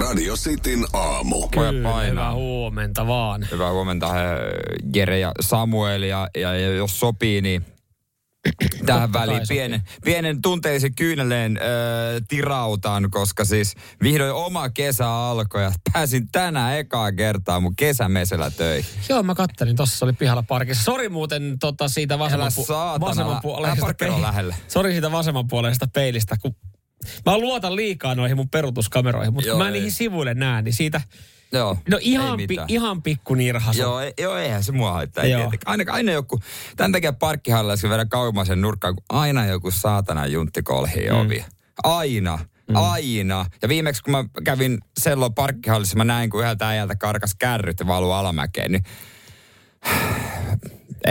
Radio Cityn aamu. Kyllä, hyvää huomenta vaan. Hyvää huomenta Jere ja Samuel ja jos sopii, niin tähän väliin pienen tunteisen kyyneleen tirautan, koska siis vihdoin oma kesä alkoi ja pääsin tänään ekaa kertaa mun kesämesellä töihin. Joo, mä kattelin, tossa oli pihalla parkissa. Sori muuten siitä vasemman puoleisesta peilistä, kun mä luotan liikaa noihin mun peruutuskameroihin, mutta mä niihin sivuille näen, niin siitä... Joo, no ihan pikku nirhasen. Joo, eihän se mua haittaa. Aina joku, tämän takia parkkihallaiskin verran kauemman sen nurkkaan, kun aina joku saatanan juntti kolhii ovia. Aina. Ja viimeksi kun mä kävin sellon parkkihallissa, mä näin kun yhdeltä äijältä karkas kärryt ja valuu alamäkeen, niin...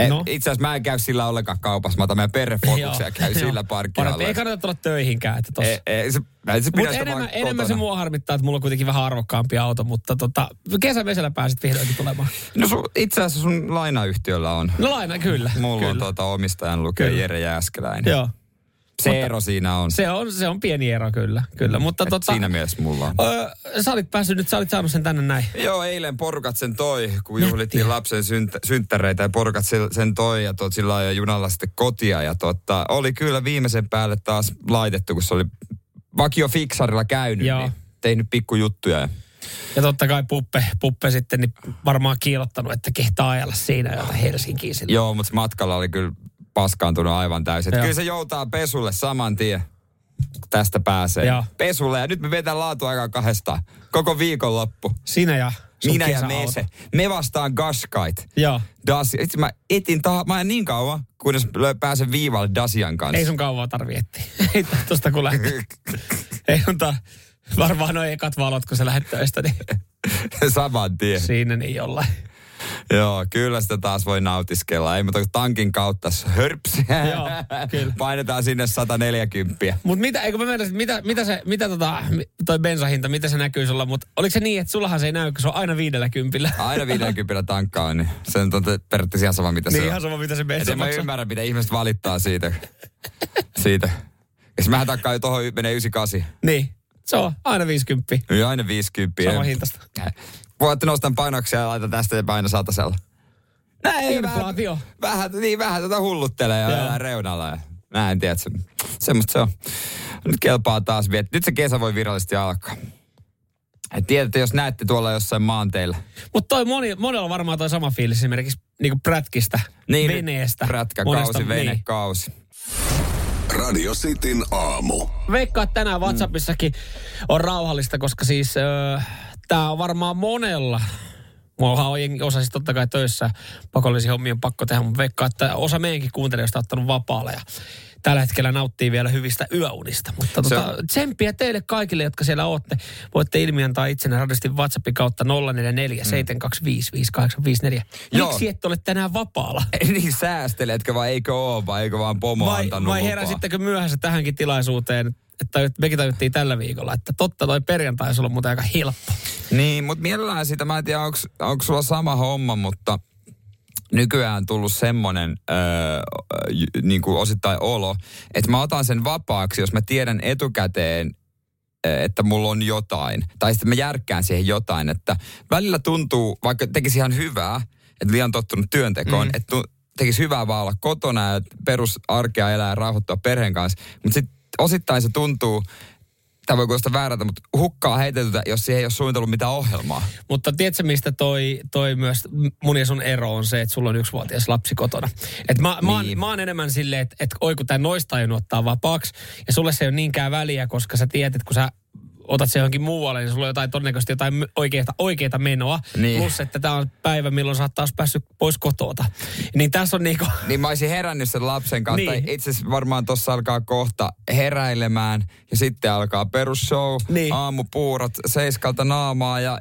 No. Itse asiassa mä en käy sillä ollenkaan kaupassa. Mä otan meidän perhefokuksia ja käy sillä parkkihallilla. Ei kannata tulla töihinkään. Mutta enemmän se mua harmittaa, että mulla on kuitenkin vähän arvokkaampi auto, mutta kesämesellä pääsit vihdoinkin tulemaan. No itse asiassa sun lainayhtiöllä on. No laina, kyllä. Mulla on omistajan lukee Jere Jääskeläinen. Joo. Se ero siinä on. Se on pieni ero kyllä. Mutta siinä mielessä mulla on. Sä olit saanut sen tänne näin. Joo, eilen porukat sen toi, kun juhlittiin lapsen synttäreitä ja porukat sen toi ja sillä ajoi junalla sitten kotia. Ja oli kyllä viimeisen päälle taas laitettu, kun se oli vakiofiksarilla käynyt, niin tehnyt pikkujuttuja ja totta kai puppe sitten niin varmaan kiilottanut, että kehtaa ajalla siinä ja Helsinkiin sillä. Joo, mutta matkalla oli kyllä paskaantunut aivan täysin. Kyllä se joutaa pesulle saman tien, tästä pääsee. Joo. Pesulle. Ja nyt me vetään laatuaikaa 2:00. Koko viikonloppu. Sinä ja minä ja Mese. Me vastaan Gaskait. Joo. Itse mä etin mä en niin kauan, kunnes pääsen viivalle Dasian kanssa. Ei sun kauan tarvii etsiä. Ei tosta kun lähtee. Ei unta. Varmaan noin ekat valot, kun sä lähdet töistä. Niin. Saman tien. Siinä niin jollain. Joo, kyllä sitä taas voi nautiskella. Ei, mutta tankin kautta hörpsiä. Joo, kyllä. Painetaan sinne 140. Mutta toi bensahinta, mitä se näkyy sulla? Mutta oliko se niin, että sullahan se ei näy, kun se on aina 50? Aina 50 tankkaa on, niin se on periaatteessa ihan sama, mitä se on. Niin ihan sama, mitä se bensa maksaa. En mä ymmärrä, mitä ihmiset valittaa siitä. Ja mähän takkaan jo tohon menee 98. Niin, se on aina 50. Joo, aina 50. Sama hintasta. Voitte nostaa painoksia ja laita tästä ja paina satasella. Näin, vähän hulluttelee ja reunalla. Ja, näin, tiedätkö. Semmosta se on. Nyt kelpaa taas vielä. Nyt se kesä voi virallisesti alkaa. Tiedätte, jos näette tuolla jossain maanteilla. Mutta toi monella varmaan toi sama fiilis esimerkiksi niinku prätkistä, veneestä. Prätkäkausi, venekausi. Radio Cityn aamu. Veikkaa, että tänään WhatsAppissakin on rauhallista, koska siis... Tää on varmaan monella. Mulla on osa siis totta kai töissä. Pakollisia hommia on pakko tehdä, mutta veikkaa, että osa meidänkin kuuntelijoista on ottanut vapaalle. Ja tällä hetkellä nauttii vielä hyvistä yöunista. Mutta tsemppiä teille kaikille, jotka siellä ootte. Voitte ilmiantaa itsenä radiosti WhatsAppin kautta 044 725 5854. Miksi et ole tänään vapaalla? Niin säästeletkö vai eikö ole, vai eikö vaan pomo antanut vai lupaa? Vai heräsittekö myöhässä tähänkin tilaisuuteen? Että mekin tajuttiin tällä viikolla, että totta toi perjantai sulla on muuten aika helppo. Niin, mutta mielellään sitä, mä en tiedä, onko sulla sama homma, mutta nykyään on tullut semmoinen niinku osittain olo, että mä otan sen vapaaksi, jos mä tiedän etukäteen, että mulla on jotain. Tai sitten mä järkkään siihen jotain, että välillä tuntuu, vaikka tekisi ihan hyvää, että liian tottunut työntekoon, että tekisi hyvää vaan olla kotona ja perusarkea elää ja rauhoittua perheen kanssa, mutta sitten osittain se tuntuu, tämä voi kuulostaa väärältä, mutta hukkaa heitetytä, jos siihen ei ole suunnitellut mitään ohjelmaa. Mutta tiedätkö, mistä toi myös mun ja sun ero on se, että sulla on 1-vuotias lapsi kotona. Että mä oon enemmän silleen, että oi kun tää noista ei ottaa vapaaksi. Ja sulle se ei ole niinkään väliä, koska sä tiedät, että kun sä otat se johonkin muualle, niin sulla on todennäköisesti jotain oikeaa menoa. Niin. Plus, että tämä on päivä, milloin sä oot taas päässyt pois kotoota. Niin tässä on niinku... Niin mä oisin herännyt sen lapsen kanssa. Niin. Itse asiassa varmaan tossa alkaa kohta heräilemään ja sitten alkaa perusshow, niin. Aamupuurot, 7:00 naamaa ja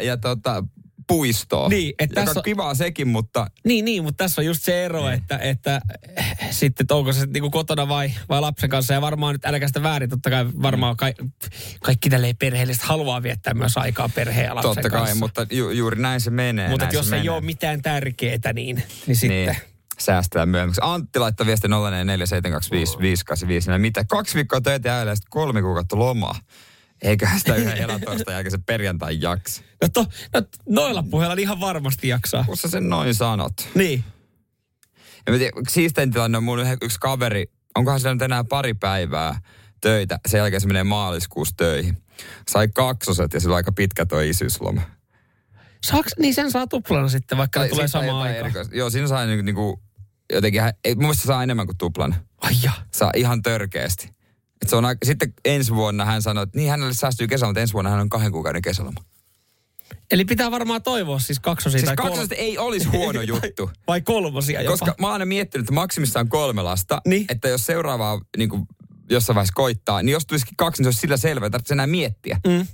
puistoon. Niin, että joka on kivaa sekin, mutta... Niin, mutta tässä on just se ero, että sitten onko se niinku kotona vai lapsen kanssa. Ja varmaan nyt äläkä sitä väärin, totta kai varmaan kaikki tälleen perheelliset haluaa viettää myös aikaa perheen ja lapsen kanssa. Totta kai, kanssa. Mutta juuri näin se menee. Mutta jos ei ole mitään tärkeää, niin sitten... Säästellä myöhemmäksi. Antti laittoi viesti 047255854. Mitä? 2 viikkoa töitä ja äijällä 3 kuukautta lomaa. Eiköhän sitä yhden elantoista jälkeen perjantain jaksa. Noilla puheilla ihan varmasti jaksaa. Kun sä sen noin sanot. Niin. Ja siistein tilanne on mun yksi kaveri. Onkohan sillä nyt enää 2 päivää töitä. Sen jälkeen se menee maaliskuussa töihin. Sai 2 ja sillä on aika pitkä toi isyysloma. Niin sen saa tuplana sitten, vaikka tai, tulee samaan aikaan. Joo, siinä saa niinku jotenkin, mun mielestä saa enemmän kuin tuplana. Ai ja. Saa ihan törkeästi. Se on, sitten ensi vuonna hän sanoi, että niin hänelle säästyy kesäloma, mutta ensi vuonna hän on 2 kuukauden kesäloma. Eli pitää varmaan toivoa siis 2 tai 3. Siis 2 ei olisi huono juttu. Vai 3 jopa. Koska mä oon aina miettinyt, että maksimissaan 3 lasta, niin? Että jos seuraavaa niin kuin jossain vaiheessa koittaa, niin jos tulisikin 2, niin se olisi sillä selvä, ei tarvitse enää miettiä. Mm.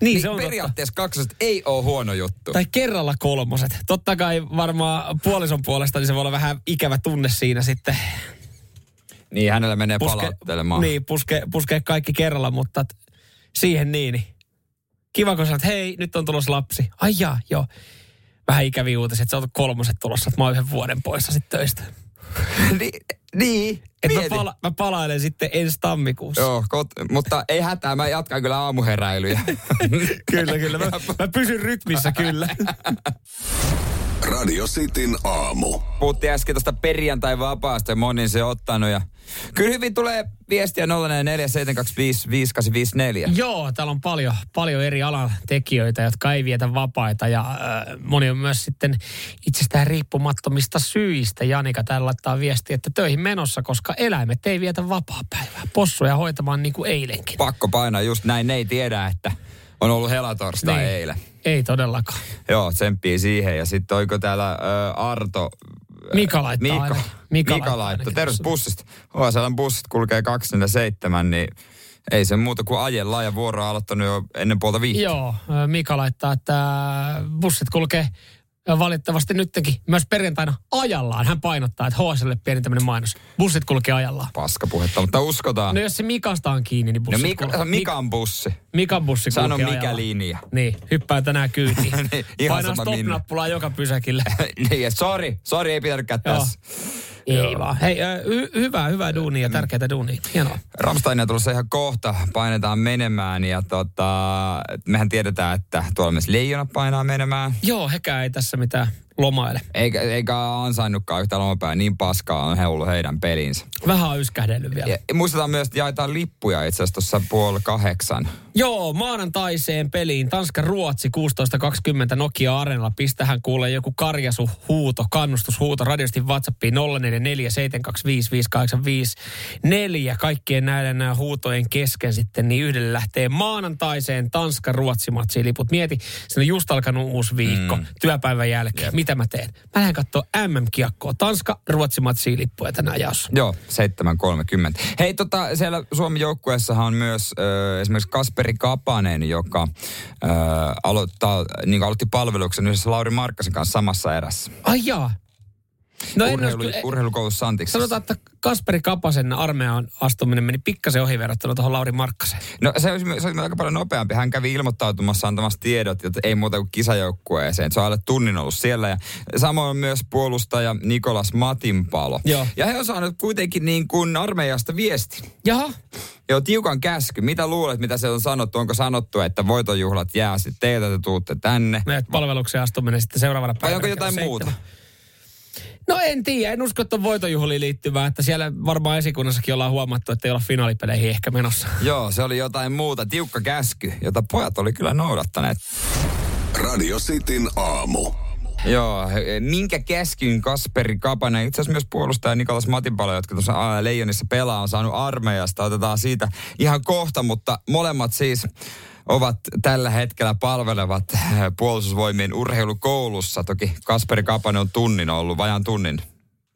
Niin periaatteessa 2 ei ole huono juttu. Tai kerralla 3. Totta kai varmaan puolison puolesta, niin se voi olla vähän ikävä tunne siinä sitten. Niin, hänellä menee palauttelemaan. Niin, puskee kaikki kerralla, mutta siihen niin. Kiva, kun sanot, hei, nyt on tulossa lapsi. Ai jaa, joo. Vähän ikäviä uutisia, että sä oot 3 tulossa, että mä oon 1 vuoden poissa sitten töistä. Niin. Että mä palailen sitten ensi tammikuussa. Joo, mutta ei hätää, mä jatkan kyllä aamuheräilyjä. Kyllä. Mä pysyn rytmissä kyllä. Radio Cityn aamu. Puhuttiin äsken tuosta perjantai-vapaasta ja moni se ottanut. Ja... Kyllä hyvin tulee viestiä 047255854. Joo, täällä on paljon eri alan tekijöitä, jotka ei vietä vapaita. Ja moni on myös sitten itsestään riippumattomista syistä. Janika täällä laittaa viestiä, että töihin menossa, koska eläimet ei vietä vapaapäivää. Possuja hoitamaan niin kuin eilenkin. Pakko painaa just näin, ne ei tiedä, että on ollut helatorstai niin. Eilen. Ei todellakaan. Joo, tsemppii siihen. Ja sitten oiko täällä Arto... Mika laittaa aina. Mika laittoi. Terveys bussista. HSL:n bussit kulkee 247, niin ei se muuta kuin ajellaan ja vuoro on aloittanut jo ennen puolta 5. Joo, Mika laittaa, että bussit kulkee valitettavasti nytkin myös perjantaina ajallaan. Hän painottaa, että HSL:lle pieni tämmöinen mainos. Bussit kulkee ajallaan. Paskapuhetta, mutta uskotaan. No jos se Mikasta on kiinni, niin bussit kulkee. No Mikan bussi. Mikan bussi kulkee ajallaan. Sano mikä linja. Niin, hyppää tänään kyytiin. Niin, painaa stop-nappulaa joka pysäkillä. Niin, sori, ei pitänytkään tässä. Ei vaan. Hei, hyvää duunia, tärkeätä duunia. Hienoa. Rammsteinia tulossa ihan kohta. Painetaan menemään ja mehän tiedetään, että tuolla myös Leijonat painaa menemään. Joo, hekään ei tässä mitään lomaile. Eikä ansainnutkaan yhtä lomapäivää. Niin paskaa on he ollut heidän pelinsä. Vähän on yskähdellyt vielä. Ja muistetaan myös, että jaetaan lippuja itse asiassa tuossa 7:30. Joo, maanantaiseen peliin. Tanska-Ruotsi 16:20 Nokia Arenalla. Pistähän kuulee joku karjasuhuuto, kannustushuuto. Radiosti WhatsAppiin 0447255854. Kaikkien näiden huutojen kesken sitten niin yhdelle lähtee maanantaiseen Tanska-Ruotsi-matsiin liput. Mieti, se on just alkanut uusi viikko työpäivän jälkeen. Jep. Mitä mä teen? Mä lähden katsoa MM-kiekkoa. Tanska-Ruotsi-matsiin lippuja tänään jaossa. Joo, 7:30. Hei, siellä Suomen joukkueessahan on myös esimerkiksi Kasperi Kapanen, joka aloitti palveluksen yhdessä Lauri Markkasen kanssa samassa erässä. Ai jaa. No urheilukoulussa Antiksessa. Sanotaan, että Kasperi Kapasen armeijan astuminen meni pikkasen ohi verrattuna tuohon Lauri Markkaseen. No se olisi aika paljon nopeampi. Hän kävi ilmoittautumassa antamassa tiedot, että ei muuta kuin kisajoukkueeseen. Se on alle tunnin ollut siellä. Ja samoin myös puolustaja Nikolas Matinpalo. Joo. Ja he on saanut kuitenkin niin kuin armeijasta viesti. Jaha. Joo, tiukan käsky. Mitä luulet, mitä se on sanottu? Onko sanottu, että voitonjuhlat jää sitten teiltä, te tuutte tänne? No, että palvelukseen astuminen sitten seuraavana päivänä. Vai onko jotain muuta? No en tiedä, en usko, että on voitonjuhliin liittyvää, että siellä varmaan esikunnassakin ollaan huomattu, että ei olla finaalipeleihin ehkä menossa. Joo, se oli jotain muuta, tiukka käsky, jota pojat oli kyllä noudattaneet. Radio Cityn aamu. Joo, minkä käskyn Kasperi Kapanen, itse asiassa myös puolustaja Nikolas Matinpalo, jotka tuossa Leijonissa pelaa, on saanut armeijasta, otetaan siitä ihan kohta, mutta molemmat siis... ovat tällä hetkellä palvelevat puolustusvoimien urheilukoulussa. Toki Kasperi Kapanen on vajaan tunnin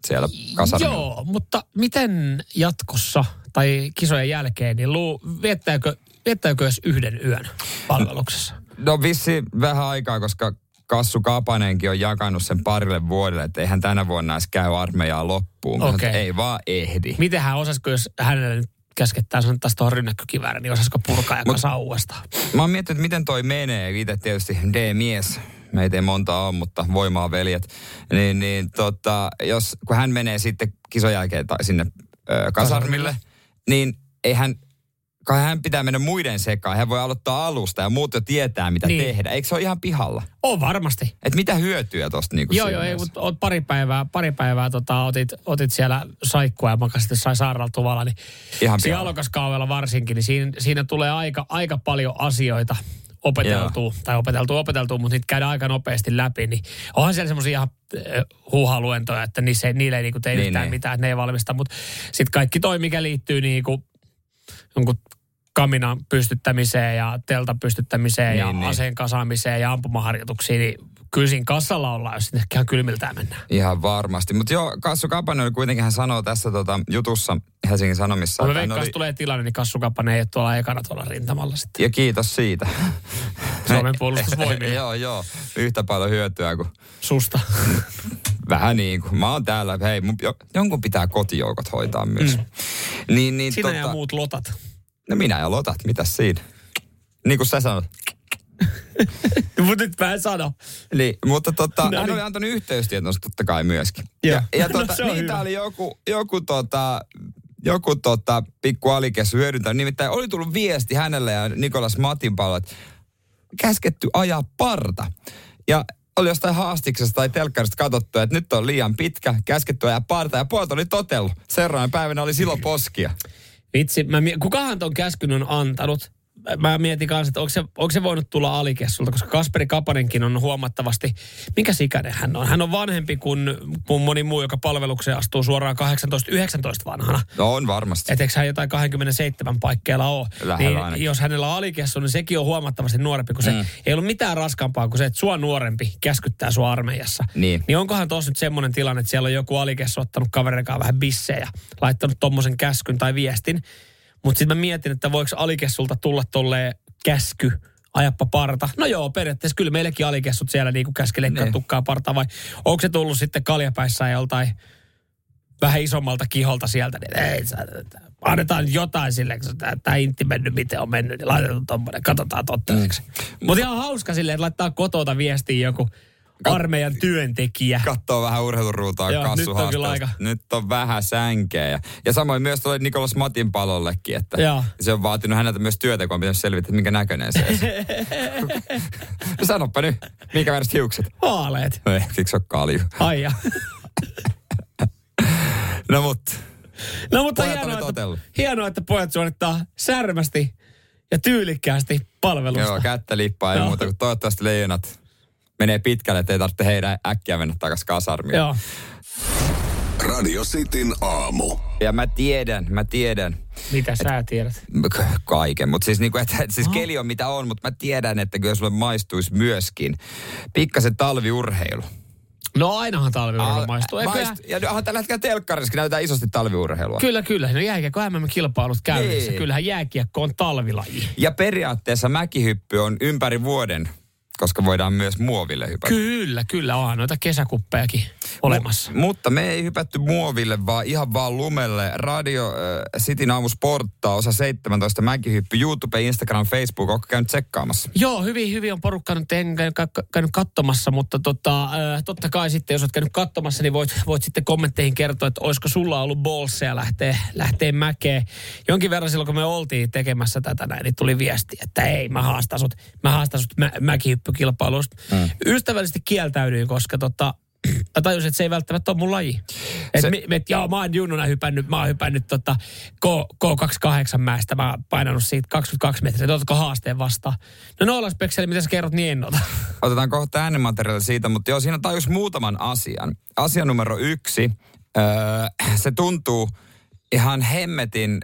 siellä kasarilla. Joo, mutta miten jatkossa tai kisojen jälkeen, niin viettääkö edes 1 yön palveluksessa? No vissiin vähän aikaa, koska Kassu Kapanenkin on jakanut sen parille vuodelle, että eihän tänä vuonna edes käy armeijaa loppuun. Okay. Ei vaan ehdi. Miten hän osasko, jos hänelle käskettää sanotaan tuohon rynnäkkökiväärin, niin osasko purkaa joka saa uudestaan? Mä oon miettinyt, miten toi menee. Itse tietysti D-mies. Meitä ei monta ole, mutta voimaa veljet. Kun hän menee sitten kisojen jälkeen sinne kasarmille, niin eihän... Kai hän pitää mennä muiden sekaan. Hän voi aloittaa alusta ja muut jo tietää, mitä niin tehdä. Eikö se ole ihan pihalla? On varmasti. Et mitä hyötyä tosta niinku siinä? Joo, mutta oot pari päivää otit siellä saikkua ja makasit jossain sairaaltuvalla. Niin ihan siinä alokaskaavella varsinkin, niin siinä tulee aika paljon asioita opeteltua, mutta niitä käydään aika nopeasti läpi. Niin onhan siellä semmoisia ihan huuhaluentoja, että niille ei niinku tee yhtään mitään, että ne ei valmista. Mutta sitten kaikki toi, mikä liittyy niinku jonkun kaminan pystyttämiseen ja teltan pystyttämiseen ja aseen kasaamiseen ja ampumaharjoituksiin, niin kyllä siinä kassalla ollaan, jos ihan kylmiltään mennään. Ihan varmasti. Mutta joo, Kassu Kapanen kuitenkin hän sanoo tässä jutussa Helsingin Sanomissa. Mä veikkaan, jos tulee tilanne, niin Kassu Kapanen ei ole tuolla ekana tuolla rintamalla sitten. Ja kiitos siitä. Suomen puolustusvoimille. Joo. Yhtä paljon hyötyä kuin... Susta. Vähän niin kuin. Mä oon täällä. Hei, jonkun pitää kotijoukot hoitaa myös. Sinä ja muut lotat. No minä ja lotat. Mitäs siinä? Niin kuin sä sanot. Mutta nyt mä en sano. Niin, mutta hän oli antanut yhteystietonsa totta kai myöskin. Ja niitä oli joku pikku alikes hyödyntänyt. Nimittäin oli tullut viesti hänelle ja Nikolas Matinpallo, että käsketty ajaa parta. Ja oli jostain haastiksesta tai telkkarista katsottu, että nyt on liian pitkä, käsketty ajaa parta. Ja puolta oli totellut. Seuraavana päivänä oli siloposkia. Vitsi, kukahan ton käskyn on antanut? Mä mietin kanssa, että onko se voinut tulla alikessulta, koska Kasperi Kapanenkin on huomattavasti, minkäs ikäinen hän on? Hän on vanhempi kuin moni muu, joka palvelukseen astuu suoraan 18-19 vanhana. No on varmasti. Et eikö hän jotain 27 paikkeilla ole? Niin, jos hänellä on alikessu, niin sekin on huomattavasti nuorempi, kun se ei ollut mitään raskaampaa kuin se, että sua nuorempi käskyttää sua armeijassa. Niin onkohan tuossa nyt semmoinen tilanne, että siellä on joku alikessu ottanut kavereikaan vähän bissejä, laittanut tommosen käskyn tai viestin. Mutta sitten mä mietin, että voiko alikessulta tulla tolleen käsky, ajappa parta. No joo, periaatteessa kyllä meillekin alikessut siellä niinku käskeleikkaa tukkaa partaa, vai onko se tullut sitten kaljapäissä joltain vähän isommalta kiholta sieltä, niin ei, annetaan jotain silleen, kun tämä intti mennyt, miten on mennyt, niin laitetaan tommoinen, katsotaan tottaiseksi. Mutta ihan hauska silleen, että laittaa kotota viestiä joku armeijan työntekijä. Katsoo vähän urheiluruutaa kassuhaasteesta. Nyt on vähän sänkeä. Ja samoin myös tuolle Nikolas Matinpalollekin, että se on vaatinut häneltä myös työtä, kun on pitänyt selvittää, minkä näköinen se on. Sanoppa nyt, minkä väriset hiukset? Vaaleet. No ehkä se on kalju. Ai ja. No mutta hienoa, että pojat suorittaa särmästi ja tyylikkäästi palvelusta. Joo, kättä lippaa ei muuta kuin toivottavasti leijonat menee pitkälle, ettei tarvitse heidän äkkiä mennä takaisin kasarmiin. Joo. Radio Cityn aamu. Ja mä tiedän. Mitä sä tiedät? Kaiken, mutta siis, niinku, keli on mitä on, mutta mä tiedän, että kyllä sulle maistuisi myöskin pikkasen talviurheilu. No ainahan talviurheilu maistuu. Ja tällä hetkellä telkkarissakin näytetään isosti talviurheilua. Kyllä. No jääkiekko MM-kilpailut käynnissä. Niin. Kyllähän jääkiekko on talvilaji. Ja periaatteessa mäkihyppy on ympäri vuoden, koska voidaan myös muoville hypätä. Kyllä, onhan noita kesäkuppejakin olemassa. Mutta me ei hypätty muoville, vaan ihan vaan lumelle. Radio Cityn aamu sporttaa, osa 17, mäkihyppy, YouTube, Instagram, Facebook, ootko käynyt tsekkaamassa? Joo, hyvin on porukka nyt, en käynyt katsomassa, mutta totta kai sitten, jos oot käynyt katsomassa, niin voit sitten kommentteihin kertoa, että olisiko sulla ollut bolseja lähtee mäkeen. Jonkin verran silloin, kun me oltiin tekemässä tätä näin, niin tuli viesti, että ei, mä haastan sut mäkihyppy. Ystävällisesti kieltäydyin, koska mä tajusin, että se ei välttämättä ole mun laji. Mä oon junnuna hypännyt, K28 mäestä, mä oon painanut siitä 22 metriä, että otatko haasteen vastaan? No nollaspekseli, mitä sä kerrot, niin en ota. Otetaan kohta äänenmateriaali siitä, mutta joo, siinä tajus muutaman asian. Asia numero 1, se tuntuu ihan hemmetin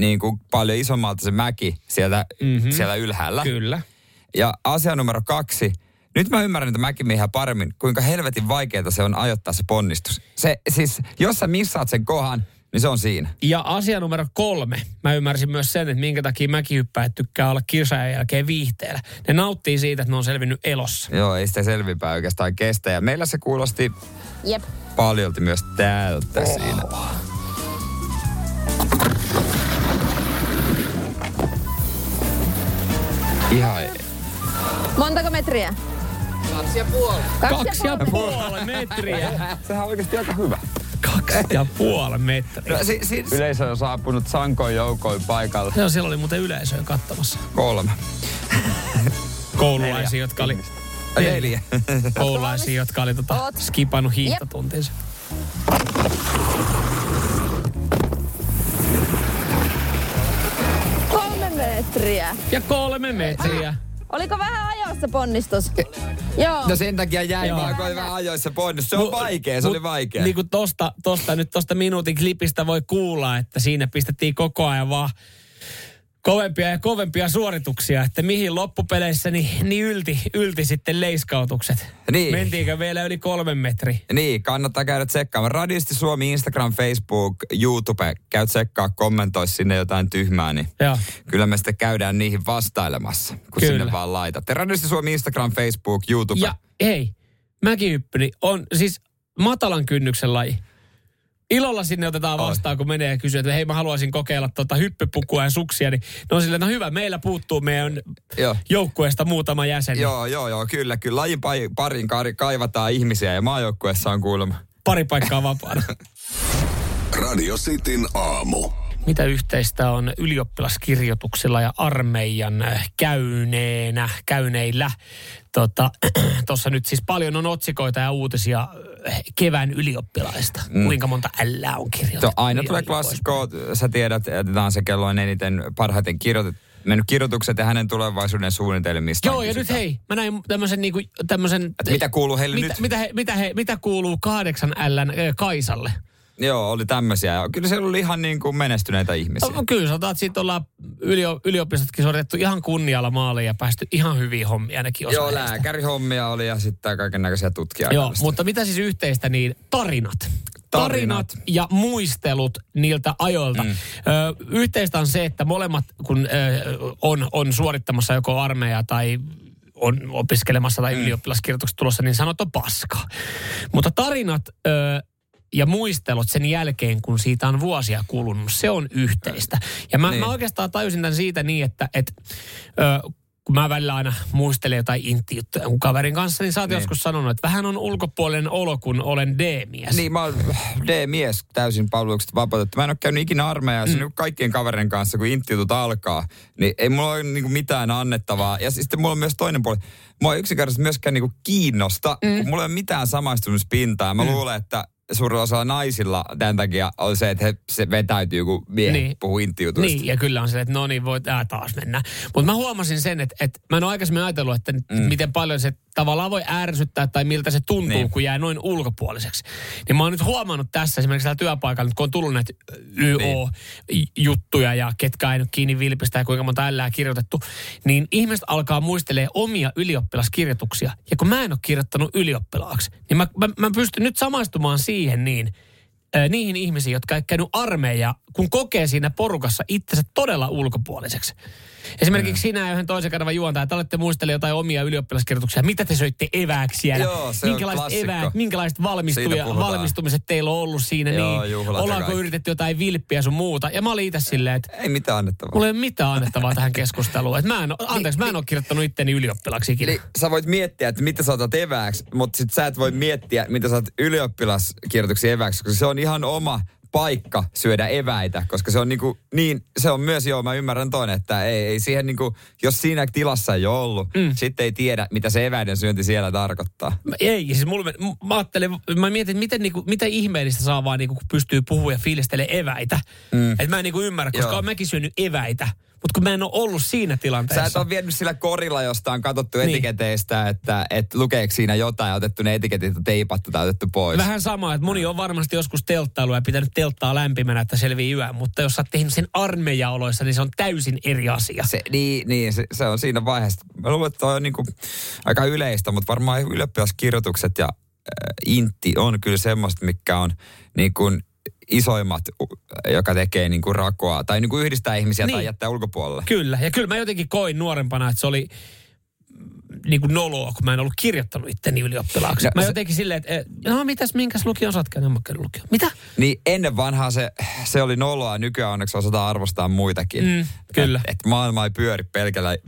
niin kuin paljon isommalta se mäki siellä ylhäällä. Kyllä. Ja asia numero 2. Nyt mä ymmärrän, että mäkin miehän paremmin, kuinka helvetin vaikeaa se on ajoittaa se ponnistus. Siis, jos sä missaat sen kohan, Niin se on siinä. Ja asia numero 3. Mä ymmärsin myös sen, että minkä takia mäkihyppäjät tykkää olla kisajan jälkeen viihteellä. Ne nauttii siitä, että ne on selvinnyt elossa. Joo, ei sitä selvipää oikeastaan kestä. Ja meillä se kuulosti paljolti myös täältä siinä. Ihan ei. Montako metriä? 2,5. 2,5 metriä. Sehän on oikeasti aika hyvä. 2,5 metriä. No, yleisö on saapunut sankoin joukoin paikalle. No siellä oli muuten yleisöä kattomassa. 3. Koululaisia, jotka oli... 4. Koululaisia, jotka oli skipannut hiihtotuntinsa. Ja 3 metriä. Oliko vähän ajoissa ponnistus? Joo. No sen takia jäi vaan, kun oli vähän ajoissa ponnistus. Se on vaikea, se oli vaikea. Niin kuin tosta minuutin klipistä voi kuulla, että siinä pistettiin koko ajan vaan kovempia ja kovempia suorituksia. Että mihin loppupeleissä niin ylti sitten leiskautukset. Niin. Mentiinkö vielä yli 3 metriä? Niin, kannattaa käydä tsekkaamaan. Radiositin Suomi, Instagram, Facebook, YouTube. Käy tsekkaa, kommentoi sinne jotain tyhmää, niin joo. Kyllä me sitten käydään niihin vastailemassa, kun kyllä. Sinne vaan laitatte. Radiositin Suomi, Instagram, Facebook, YouTube. Ja hei, mäkihyppyni on siis matalan kynnyksen laji. Ilolla sinne otetaan vastaan, kun menee ja kysyy, että hei, mä haluaisin kokeilla hyppypukua ja suksia. Niin ne on silleen, no hyvä, meillä puuttuu meidän joukkueesta muutama jäsen. Joo, kyllä. Lajin parin kaivataan ihmisiä ja maajoukkueessa on kuulemma. Pari paikkaa vapaana. Radio Cityn aamu. Mitä yhteistä on ylioppilaskirjoituksilla ja armeijan käyneillä? Tuossa nyt siis paljon on otsikoita ja uutisia kevään ylioppilaista. Kuinka monta L on kirjoitettu? Aina tulee klassikko. Sä tiedät, että tämä on se kelloin eniten parhaiten mennyt kirjoitukset ja hänen tulevaisuuden suunnitelmista. Joo, ja nyt hei, mä näin tämmöisen mitä kuuluu heille nyt? Mitä kuuluu 8 L:n Kaisalle? Joo, oli tämmöisiä. Kyllä siellä oli ihan niin kuin menestyneitä ihmisiä. No, kyllä, sanotaan, että siitä ollaan yliopistotkin suoritettu ihan kunnialla maaliin ja päästy ihan hyviä hommia ainakin osaan. Joo, lääkärihommia oli ja sitten kaiken näköisiä tutkia. Joo, mutta mitä siis yhteistä, niin tarinat ja muistelut niiltä ajoilta. Yhteistä on se, että molemmat, kun on suorittamassa joko armeijaa tai... on opiskelemassa tai ylioppilaskirjoitukset tulossa, niin sanot on paska. Mutta tarinat... ja muistelut sen jälkeen, kun siitä on vuosia kulunut. Se on yhteistä. Ja mä oikeastaan tajusin tämän siitä niin, että kun mä välillä aina muistelen jotain intti-juttuja kaverin kanssa, niin sä oot joskus sanonut, että vähän on ulkopuolinen olo, kun olen D-mies. Niin, mä oon D-mies täysin palveluksesta vapautettu. Mä en ole käynyt ikinä armeijaa. Se kaikkien kaverin kanssa, kun intti-jutut alkaa, niin ei mulla ole niin kuin mitään annettavaa. Ja sitten mulla on myös toinen puoli. Mua ei yksinkertaisesti myöskään niin kuin kiinnosta, kun mulla ei ole mitään samaistumispintaa. Mä luulen, että suurin osa naisilla tämän takia on se, että se vetäytyy, kun miehet puhuu intti-jutuista. Niin, ja kyllä on se, että no niin, voit taas mennä. Mutta mä huomasin sen, että mä en ole aikaisemmin ajatellut, että miten paljon se tavallaan voi ärsyttää tai miltä se tuntuu, kun jää noin ulkopuoliseksi. Niin mä oon nyt huomannut tässä esimerkiksi täällä työpaikalla, kun on tullut näitä YO-juttuja ja ketkä ei nyt kiinni vilpistä ja kuinka monta ällää kirjoitettu, niin ihmiset alkaa muistelemaan omia ylioppilaskirjoituksia. Ja kun mä en ole kirjoittanut ylioppilaaksi, niin mä pystyn nyt samaistumaan siihen niihin ihmisiin, jotka ei käynyt armeijaa, kun kokee siinä porukassa itsensä todella ulkopuoliseksi. Esimerkiksi sinä ja yhden toisen kanavan juontaja, että olette muistelemaan jotain omia ylioppilaskirjoituksia. Mitä te söitte evääksi siellä? Joo, minkälaiset valmistumiset teillä on ollut siinä? Joo, niin, ollaanko yritetty jotain vilppiä sun muuta? Ja mä olin itse silleen, että... Ei mitään annettavaa. Mulla ei ole mitään annettavaa tähän keskusteluun. Että mä en ole kirjoittanut itteni ylioppilaksi ikinä. Eli sä voit miettiä, että mitä sä otat evääksi, mutta sit sä et voi miettiä, mitä sä otat ylioppilaskirjoituksia evääksi, koska se on ihan oma... paikka syödä eväitä, koska se on niin se on myös mä ymmärrän ton, että ei siihen jos siinä tilassa ei ole ollut, sitten ei tiedä, mitä se eväiden syönti siellä tarkoittaa. Ei, siis mä mietin, miten ihmeellistä saa vaan kun pystyy puhumaan ja fiilistelemään eväitä. Että mä en ymmärrä, koska oon mäkin syönyt eväitä. Mutta kun mä en ole ollut siinä tilanteessa. Sä et ole vienyt sillä korilla, josta on katsottu etiketeistä, että lukeeko siinä jotain ja otettu ne etiketit ja teipattu tai otettu pois. Vähän sama, että moni on varmasti joskus telttailu ja pitänyt telttaa lämpimänä, että selvii yö. Mutta jos sä oot tehnyt sen armeijaoloissa, niin se on täysin eri asia. Se on siinä vaiheessa. Mä luulen, että toi on aika yleistä, mutta varmaan ylioppilaskirjoitukset ja intti on kyllä semmoista, mikä on isoimmat, joka tekee niinku rakoa tai niinku yhdistää ihmisiä niin. Tai jättää ulkopuolelle. Kyllä, ja kyllä mä jotenkin koin nuorempana, että se oli niinku noloa, kun mä en ollut kirjoittanut itteni ylioppilaaksi. Mä jotenkin silleen, että no mitäs, minkäs lukion sä oot käynyt? En mä käynyt lukion. Mitä? Niin ennen vanhaa se oli noloa, nykyään onneksi osataan arvostaa muitakin. Kyllä. Että maailma ei pyöri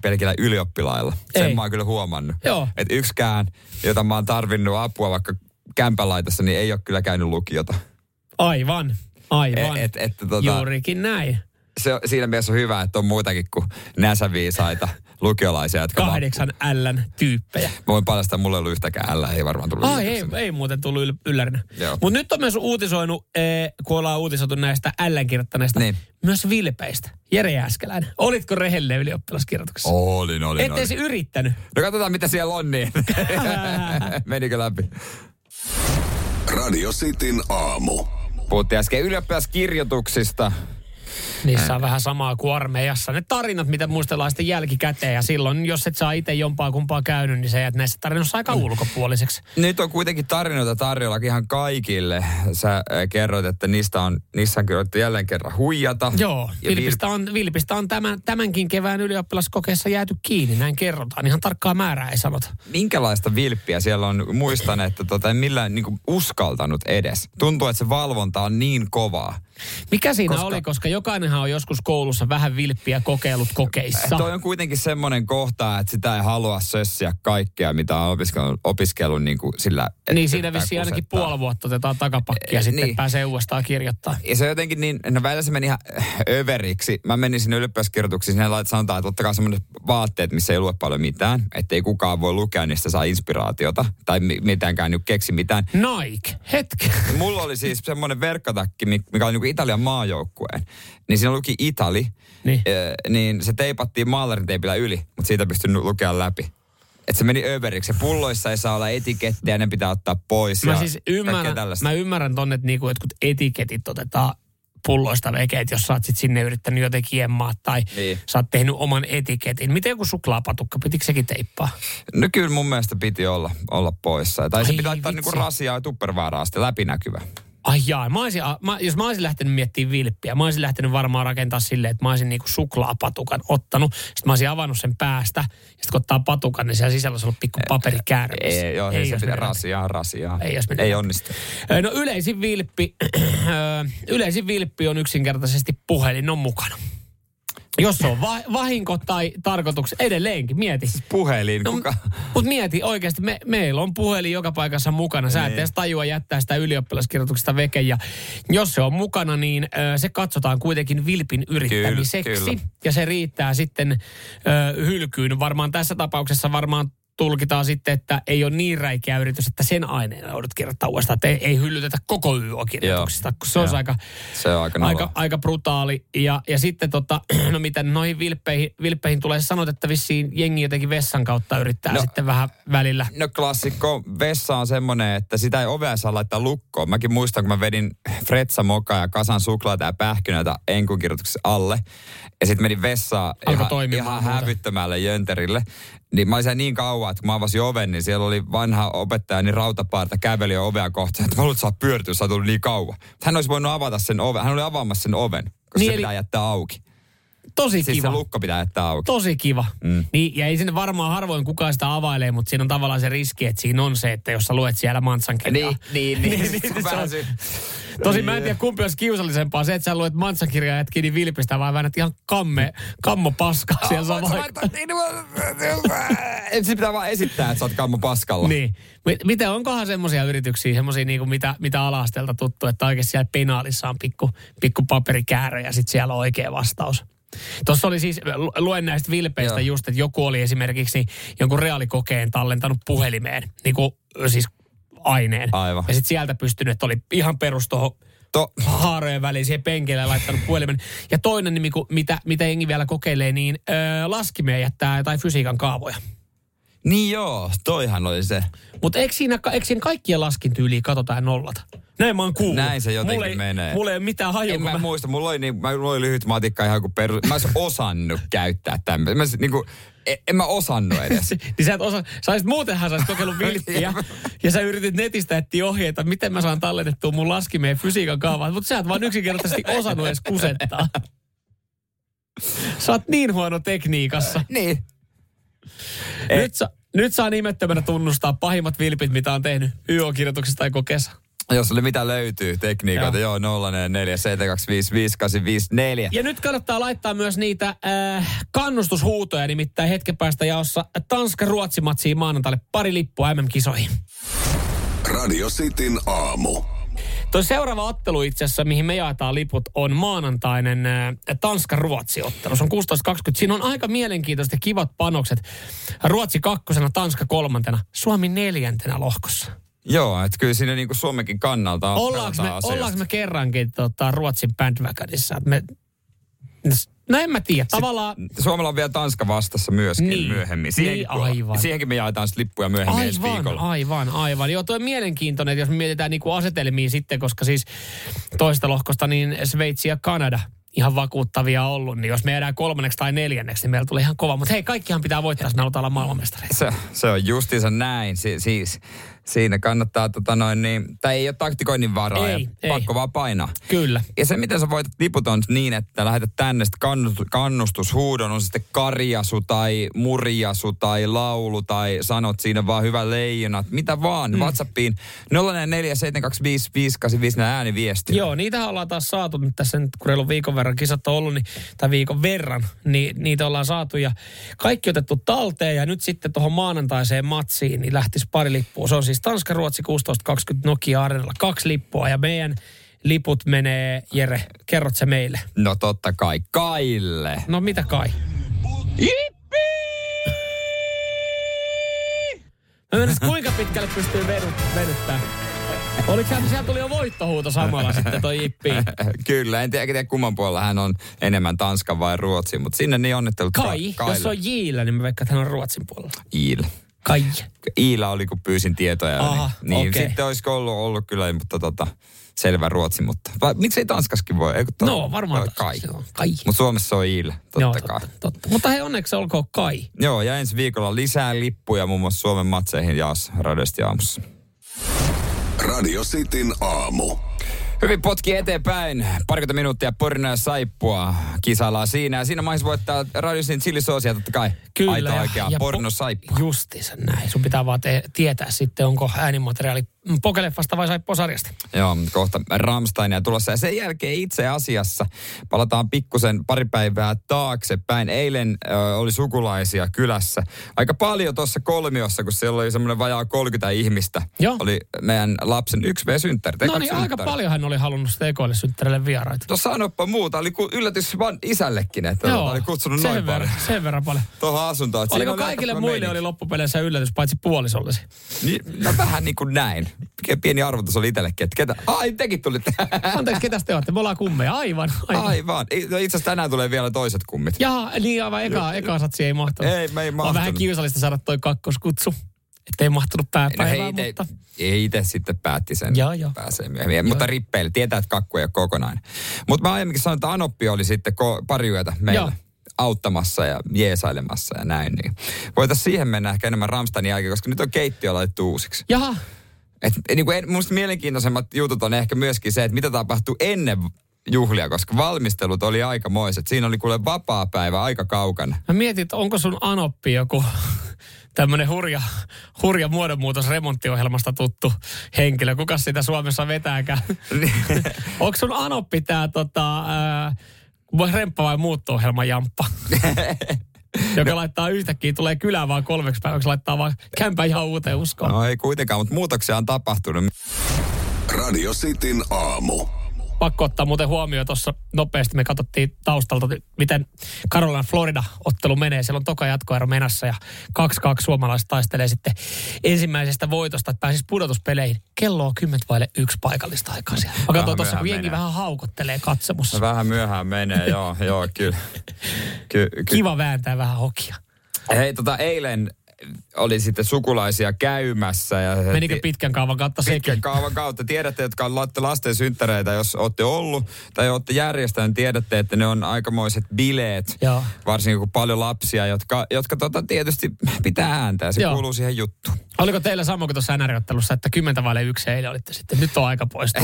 pelkillä ylioppilailla. Sen ei. Mä oon kyllä huomannut. Että yksikään, jota mä oon tarvinnut apua vaikka kämpälaitassa, niin ei ole kyllä käynyt lukiota. Aivan. Juurikin näin. Se, siinä mielessä on hyvä, että on muitakin kuin näsäviisaita lukiolaisia, jotka 8 L:n tyyppejä. Mä voin paljastaa, että mulla ei ollut yhtäkään L, ei varmaan tullut ei muuten tullut yllärinä. Mutta nyt on myös uutisoinut, kun ollaan uutisoitu näistä L:n kirjoittaneista, niin. Myös vilpeistä. Jere Jääskeläinen, olitko rehellinen ylioppilaskirjoituksessa? Olin. Ettei se yrittänyt. No katsotaan, mitä siellä on niin. Menikö läpi? Radio Cityn aamu. Puhuttiin äsken ylioppilaskirjoituksista. Niissä on vähän samaa kuin armeijassa. Ne tarinat, mitä muistellaan sitten jälkikäteen. Ja silloin, jos et saa itse jompaa kumpaa käynyt, niin sä jäät näissä tarinoissa aika ulkopuoliseksi. Nyt on kuitenkin tarinoita tarjolla ihan kaikille. Sä kerroit, että niissä on kyllä jälleen kerran huijata. Joo, vilpistä on tämänkin kevään ylioppilaskokeessa jääty kiinni. Näin kerrotaan. Ihan tarkkaa määrää ei sanota. Minkälaista vilppiä siellä on? Muistan, että en millään niin uskaltanut edes. Tuntuu, että se valvonta on niin kovaa. Mikä siinä oli, koska jokainenhan on joskus koulussa vähän vilppiä kokeillut kokeissa. Toi on kuitenkin semmoinen kohta, että sitä ei halua sössiä kaikkea, mitä on opiskellut niin kuin sillä... Niin siinä vissiin ainakin puoli vuotta otetaan takapakki ja sitten pääsee uudestaan kirjoittaa. Ja se jotenkin niin, välillä se meni ihan överiksi. Mä menin sinne ylioppilaskirjoituksiin, sinne sanotaan, että ottakaa semmoiset vaatteet, missä ei lue paljon mitään. Että ei kukaan voi lukea, niistä saa inspiraatiota. Tai mitäänkään nyt keksi mitään. Nike, hetki. Mulla oli siis semmoinen verkkatakki, mikä oli niin kuin Italian maajoukkueen. Niin siinä luki Itali, niin se teipattiin maalarinteipillä yli, mutta siitä pystyi lukea läpi. Että se meni överiksi. Pulloissa ei saa olla etikettejä, ne pitää ottaa pois. Mä siis ymmärrän tonne, että niinku jotkut etiketit otetaan pulloista veke, että jos sä oot sit sinne yrittänyt jotenkin jemmaa tai sä oot tehnyt oman etiketin. Miten joku suklaapatukka, pitikö sekin teippaa? No kyllä mun mielestä piti olla poissa. Tai se pitää laittaa niinku rasiaa ja tuppervaaraa sitten läpinäkyvä. Ai jaa, jos mä olisin lähtenyt miettimään vilppiä, mä olisin lähtenyt varmaan rakentaa silleen, että mä olisin niinku suklaapatukan ottanut, sitten mä olisin avannut sen päästä, ja sitten kun ottaa patukan, niin siellä sisällä olisi ollut pikku paperikäärmissä. Ei, se pitää rasiaa. Ei onnistu. No yleisin vilppi on yksinkertaisesti puhelin on mukana. Jos se on vahinko tai tarkoituks, edelleenkin, mieti. Siis puhelin, kuka? No, mutta mieti oikeasti, meillä on puhelin joka paikassa mukana. Sä et edes tajua jättää sitä ylioppilaskirjoituksesta veke. Ja jos se on mukana, niin se katsotaan kuitenkin vilpin yrittämiseksi. Kyllä. Ja se riittää sitten hylkyyn. Varmaan tässä tapauksessa tulkitaan sitten, että ei ole niin räikeä yritys, että sen aineena joudut kirjoittaa uudestaan. Että ei hyllytetä koko YO-kirjoituksesta. Se on aika brutaali. Ja sitten no mitä noihin vilppeihin tulee sanot, että vissiin jengi jotenkin vessan kautta yrittää sitten vähän välillä. No klassikko vessa on semmoinen, että sitä ei ovea saa laittaa lukkoon. Mäkin muistan, kun mä vedin fretsa mokaa ja kasan suklaata ja pähkinöitä enkun kirjoituksessa alle. Ja sitten menin vessaan ihan hävyttömälle jönterille. Niin mä olin niin kauan, että kun mä avasin oven, niin siellä oli vanha opettaja, niin rautapaarta käveli ovea kohtaan, että mä haluut saa pyörtyä, sä oot tullut niin kauan. Hän olisi voinut avata sen oven, hän oli avaamassa sen oven, koska se pitää jättää auki. Tosi kiva. Siis se lukko pitää jättää auki. Tosi kiva. Niin, ja ei sinne varmaan harvoin kukaan sitä availee, mutta siinä on tavallaan se riski, että siinä on se, että jos sä luet siellä Mantsan-kirjaa. Niin. Tosin mä en tiedä, kumpi olisi kiusallisempaa. Se, että sä luet Mantsan-kirjaa ja jätkin niin vilpistä, vaan väännät ihan kammopaskaa siellä samalla. Se pitää vaan esittää, että sä oot kammopaskalla. Niin. Miten onkohan semmoisia yrityksiä, semmoisia niinku mitä ala-asteelta tuttu, että oikeasti siellä penaalissa on pikku paperikäärö ja sitten siellä on oikea vastaus. Tuossa oli siis, luen näistä vilpeistä just, että joku oli esimerkiksi jonkun reaalikokeen tallentanut puhelimeen, niin kuin siis aineen. Aivan. Ja sitten sieltä pystynyt, että oli ihan perus tuohon haarojen väliin siihen penkille laittanut puhelimen. Ja toinen, niin mitä jengi vielä kokeilee, niin laskimeen jättää tai fysiikan kaavoja. Niin joo, toihan oli se. Mutta eikö siinä kaikkien laskintyyliä katsota ja nollata? Näin mä oon kuullut. Näin se jotenkin menee. Mulla ei ole mitään hajua. En mä muista, mulla oli lyhyt matikka ihan kuin perus. Mä ois osannut käyttää tämmöinen. En mä osannut edes. Niin sä et osaa. Muutenhan sä ois kokeillut vilppiä. Ja sä yritit netistä etsiä ohjeita, miten mä saan talletettua mun laskimeen fysiikan kaavaan. Mutta sä et vaan yksinkertaisesti osannut edes kusettaa. Sä oot niin huono tekniikassa. Niin. Nyt saa nimettömänä tunnustaa pahimmat vilpit, mitä on tehnyt YO-kirjoituksesta tai kokeessa. Jos oli mitä löytyy tekniikoita, joo, 047255854. Ja nyt kannattaa laittaa myös niitä kannustushuutoja, nimittäin hetken päästä jaossa Tanska-Ruotsi matsiin maanantaille 2 lippua MM-kisoihin. Radio Cityn aamu. Tuo seuraava ottelu itse asiassa, mihin me jaetaan liput, on maanantainen Tanska-Ruotsi-ottelu. Se on 16.20. Siinä on aika mielenkiintoiset ja kivat panokset. Ruotsi 2, Tanska 3, Suomi 4 lohkossa. Joo, että kyllä siinä niinku Suomenkin kannalta ollaanko me kerrankin Ruotsin bandwagonissa? No en mä tiedä, tavallaan... Suomella on vielä Tanska vastassa myöskin myöhemmin. Siihenkin me jaetaan lippuja myöhemmin ensi viikolla. Aivan. Joo, tuo on mielenkiintoinen, että jos me mietitään niinku asetelmia sitten, koska siis toista lohkosta niin Sveitsi ja Kanada ihan vakuuttavia ollut, niin jos me jäädään 3. tai 4, niin meillä tulee ihan kova. Mutta hei, kaikkihan pitää voittaa, jos me halutaan olla maailmanmestareita. Se on justiinsa näin, siis... Siinä kannattaa, tai ei ole taktikoinnin varaa, ei. Pakko vaan painaa. Kyllä. Ja se, miten sä voitat liput, on niin, että lähetät tänne kannustushuudon, on sitten karjasu tai murjasu tai laulu tai sanot siinä vaan hyvä leijonat, mitä vaan, WhatsAppiin 047255854 ääniviesti. Joo, niitähän ollaan taas saatu nyt tässä, kun reilun viikon verran kisat on ollut, tai viikon verran, niin niitä ollaan saatu ja kaikki otettu talteen ja nyt sitten tuohon maanantaiseen matsiin niin lähtisi 2 lippua. Se on siis Tanska-Ruotsi 16.20 Nokia Arenalla 2 lippua ja meidän liput menee, Jere, kerrot se meille? No totta kai, Kaille. No mitä Kai? Jippi! No edes kuinka pitkälle pystyy venyttämään? Olikseen, siellä tuli jo voittohuuto samalla sitten toi Jippi. Kyllä, en tiedä kumman puolella hän on enemmän Tanskan vai Ruotsin, mutta sinne niin onnittelut Kaille. Jos on Jillä, niin mä veikkaan, että hän on Ruotsin puolella. Jillä. Kai. Iila oli, kun pyysin tietoja. Aha, niin okay. Sitten olisiko ollut kyllä, mutta selvä Ruotsi, mutta... Miksei Tanskaskin voi? Eikö varmaan Kai. Kai. Mutta Suomessa on Iila, totta. Mutta hei, onneksi olkoon Kai. Joo, ja ensi viikolla lisää lippuja muun muassa Suomen matseihin jaossa Radiosti aamussa. Radio Cityn aamu. Hyvin potki eteenpäin. 20 minuuttia porinaa ja saippua kisaillaan siinä. Ja siinä maissa voittaa Radiosin chili-soosia totta kai. Kyllä. Aita oikeaa pornosaippua. Justiinsa näin. Sun pitää vaan tietää sitten, onko äänimateriaali Pokeleffasta vai saippuasarjasta. Joo, kohta Rammsteinia tulossa. Ja sen jälkeen itse asiassa palataan pikkusen 2 päivää taaksepäin. Eilen oli sukulaisia kylässä. Aika paljon tuossa kolmiossa, kun siellä oli semmoinen vajaa 30 ihmistä. Joo. Oli meidän lapsen 1V-synttäri. No niin, aika paljon hän oli halunnut tekoille synttärille vieraita. No sanoppa muuta. Oli yllätys vaan isällekin, että oli kutsunut noin paljon. Sen verran paljon. Tuohon asuntoon. Oliko kaikille muille oli loppupeleissä yllätys, paitsi puolisollesi? No vähän niin kuin näin. Pieni arvotus oli itsellekin, että ketä... Ai, tekin tulitte. Anteeksi, ketäs te olette? Me ollaan kummeja. Aivan. Itse asiassa tänään tulee vielä toiset kummit. Jaha, niin aivan. Eka satsi ei mahtunut. Ei mahtunut. On vähän kiusallista saada toi kakkoskutsu. Että ei mahtunut pääpäivää, mutta... Itse sitten päätti sen. Joo. Pääsee myöhemmin. Mutta rippeille. Tietää, että kakku ei ole kokonainen. Mutta mä aiemminkin sanoin, että Anoppi oli sitten 2 yötä meillä. Joo. Auttamassa ja jeesailemassa ja näin. Niin. Voitaisiin siihen mennä ehkä enemmän Rammsteinin jälkeen, koska nyt on keittiö laitettu uusiksi. Jaha. Minusta mielenkiintoisemmat jutut on ehkä myöskin se, että mitä tapahtuu ennen juhlia, koska valmistelut oli aikamoiset. Siinä oli kuule vapaapäivä aika kaukana. Mä mietin, onko sun Anoppi joku tämmöinen hurja muodonmuutos remonttiohjelmasta tuttu henkilö. Kuka sitä Suomessa vetääkään? Onko sun Anoppi tää remppa vai muutto-ohjelman jamppa? Joka laittaa yhtäkkiä, tulee kylään vaan 3 päiväksi, laittaa vaan kämpään ihan uuteen uskoon. No ei kuitenkaan, mutta muutoksia on tapahtunut. Radio Cityn aamu. Pakko ottaa muuten huomioon tuossa nopeasti. Me katsottiin taustalta, miten Carolina Florida-ottelu menee. Siellä on toka jatkoero menassa ja 2-2 suomalaiset taistelee sitten ensimmäisestä voitosta, että pääsisi pudotuspeleihin. Kello on 1:10 paikallista aikaa siellä. Mä katsoin tuossa, kun jengi vähän haukottelee katsomussa. Vähän myöhään menee, joo, kyllä. Kiva vääntää vähän hokia. Hei, eilen oli sitten sukulaisia käymässä. Ja menikö pitkän kaavan kautta sekin? Pitkän kaavan kautta. Tiedätte, jotka olette lasten synttäreitä, jos olette ollut tai olette järjestänyt, tiedätte, että ne on aikamoiset bileet. Joo. Varsinkin kun paljon lapsia, jotka tietysti pitää ääntää. Se kuuluu siihen juttuun. Oliko teillä samoin kuin tuossa NR-ottelussa, että 10:50 eilen olitte sitten? Nyt on aika poistua.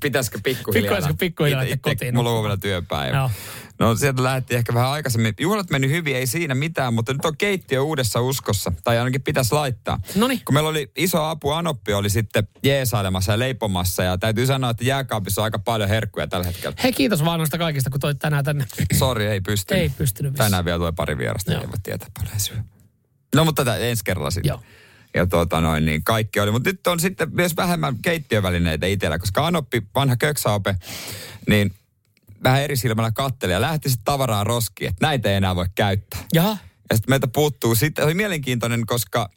Pitäisikö pikkuhiljaa? Pitäisikö kotiin? Mulla on vielä työpäivä. Joo. No sieltä lähti ehkä vähän aikaisemmin. Juhlat meni hyvin, ei siinä mitään, mutta nyt on keittiö uudessa uskossa. Tai ainakin pitäisi laittaa. Noniin. Kun meillä oli iso Apu Anoppi, oli sitten jeesailemassa ja leipomassa. Ja täytyy sanoa, että jääkaapissa on aika paljon herkkuja tällä hetkellä. Hei, kiitos vaan noista kaikista, kun toi tänään tänne. Sori, ei pystynyt. Ei pystynyt missä. Tänään vielä toi pari vierasta, ei voi tietää paljon syy. No mutta tätä ensi kerralla sitten. Joo. Ja niin kaikki oli. Mutta nyt on sitten myös vähemmän keittiövälineitä itsellä, koska Anoppi, vanha köksäope, niin vähän eri silmällä katteli ja lähti sitten tavaraa roskiin, että näitä ei enää voi käyttää. Jaha. Ja sitten meiltä puuttuu sitten, oli mielenkiintoinen, koska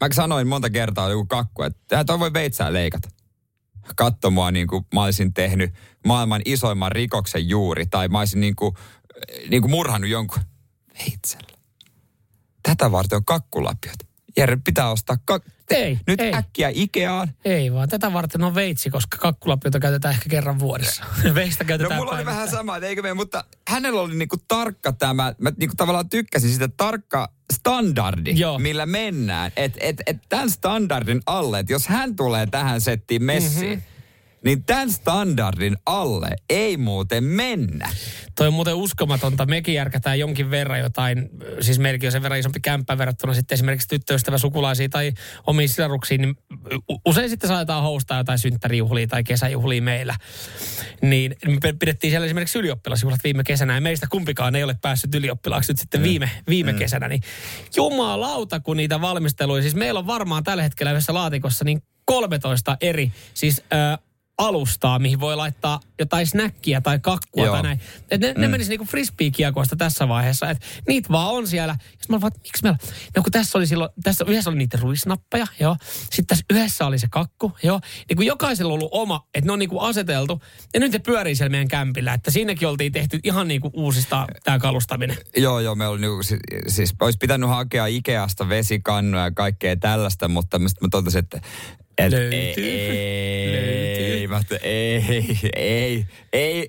mä sanoin monta kertaa joku kakku, että toi voi veitsää leikata. Katso mua niin kuin mä olisin tehnyt maailman isoimman rikoksen juuri, tai mä olisin niin kuin murhannut jonkun veitsellä. Tätä varten on kakkulapiot. Jere, pitää ostaa Nyt äkkiä Ikeaan. Ei vaan, tätä varten on veitsi, koska kakkulapiota käytetään ehkä kerran vuodessa. Veistä käytetään mulla päivittää. Oli vähän sama, eikö me, mutta hänellä oli niinku tarkka tämä, mä niinku tavallaan tykkäsin sitä tarkka standardi, millä mennään. Et tämän standardin alle, että jos hän tulee tähän settiin messiin, niin tämän standardin alle ei muuten mennä. Toi on muuten uskomatonta. Mekin järkätään jonkin verran jotain, siis meilläkin on sen verran isompi kämppä verrattuna sitten esimerkiksi tyttöystävä sukulaisia tai omiin sisaruksiin, niin usein sitten saadaan houstaa jotain synttärijuhlia tai kesäjuhlia meillä. Niin me pidettiin siellä esimerkiksi ylioppilasjuhlat viime kesänä ja meistä kumpikaan ei ole päässyt ylioppilaaksi nyt sitten viime kesänä. Niin jumalauta, kun niitä valmisteluja, siis meillä on varmaan tällä hetkellä yhdessä laatikossa niin 13 eri, siis alustaa, mihin voi laittaa jotain snäkkiä tai kakkua tai näin. Et ne menisi niinku frisbee-kiekoista tässä vaiheessa. Et niitä vaan on siellä. Ja mä vaan, miksi meillä on? No kun tässä oli silloin, tässä yhdessä oli niitä ruisnappeja, joo. Sitten tässä yhdessä oli se kakku, joo. Niin kun jokaisella on ollut oma, että ne on niinku aseteltu. Ja nyt ne pyörii siellä meidän kämpillä. Että siinäkin oltiin tehty ihan niinku uusista tää kalustaminen. Joo, me oli niinku, siis olisi pitänyt hakea Ikeasta vesikannuja ja kaikkea tällaista, mutta mä totesin, että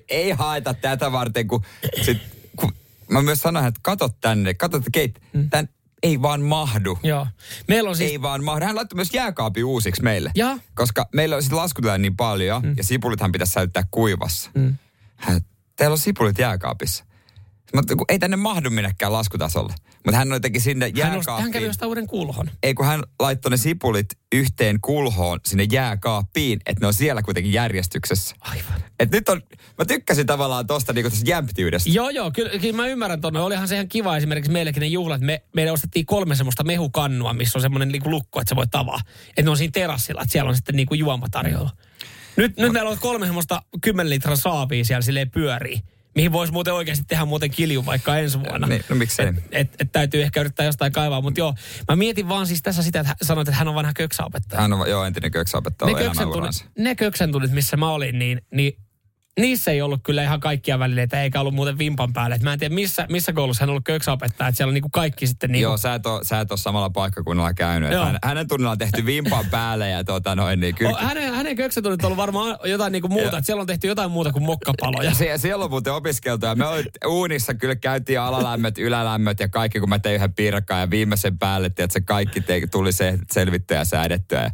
Ei haeta tätä varten, kun mä myös sanoin, että katot Kate, tän ei vaan mahdu. Joo. Meillä on siis ei vaan mahdu. Hän laittoi myös jääkaapin uusiksi meille, ja koska meillä on siis laskutellaan niin paljon, ja sipulithan pitäisi säilyttää kuivassa. Teillä on sipulit jääkaapissa. Mutta ei tänne mahdu minnekään laskutasolle. Mutta hän jotenkin sinne jääkaappiin. Hän kävi jostain uuden kulhon. Ei, kun hän laittoi ne sipulit yhteen kulhoon sinne jääkaappiin, että ne on siellä kuitenkin järjestyksessä. Aivan. Et nyt on, mä tykkäsin tavallaan tosta niinku tästä jämptiydestä. Joo, kyllä mä ymmärrän tuonne. Olihan se ihan kiva esimerkiksi meillekin ne juhlat. Meille ostettiin 3 semmoista mehukannua, missä on semmoinen niinku lukko, että se voi tavaa. Että ne on siinä terassilla, että siellä on sitten niinku juomatarjolla. Nyt meillä on 3 semmoista 10 litran saavia siellä silleen pyörii. Mihin voisi muuten oikeasti tehdä muuten kilju vaikka ensi vuonna. No miksei. Et täytyy ehkä yrittää jostain kaivaa, mutta joo. Mä mietin vaan siis tässä sitä, että sanoit, että hän on vanha köksäopettaja. Hän on, joo, entinen köksäopettaja. Ne köksentunnit, missä mä olin, niin niissä ei ollut kyllä ihan kaikkia välineitä, eikä ollut muuten vimpan päälle. Et mä en tiedä, missä koulussa hän on ollut köksäopettaja, että siellä on niinku kaikki sitten niinku. Joo, sä et ole samalla paikkakunnalla käynyt. Hänen tunnillaan on tehty vimpan päälle ja niin kyllä. Hänen köksätunnit on ollut varmaan jotain niinku muuta, että siellä on tehty jotain muuta kuin mokkapaloja. Siellä on muuten opiskeltu ja me uunissa kyllä käytiin alalämmöt, ylälämmöt ja kaikki, kun mä tein yhden pirkkaan ja viimeisen päälle, että se kaikki tuli se selvittyä ja säädettyä.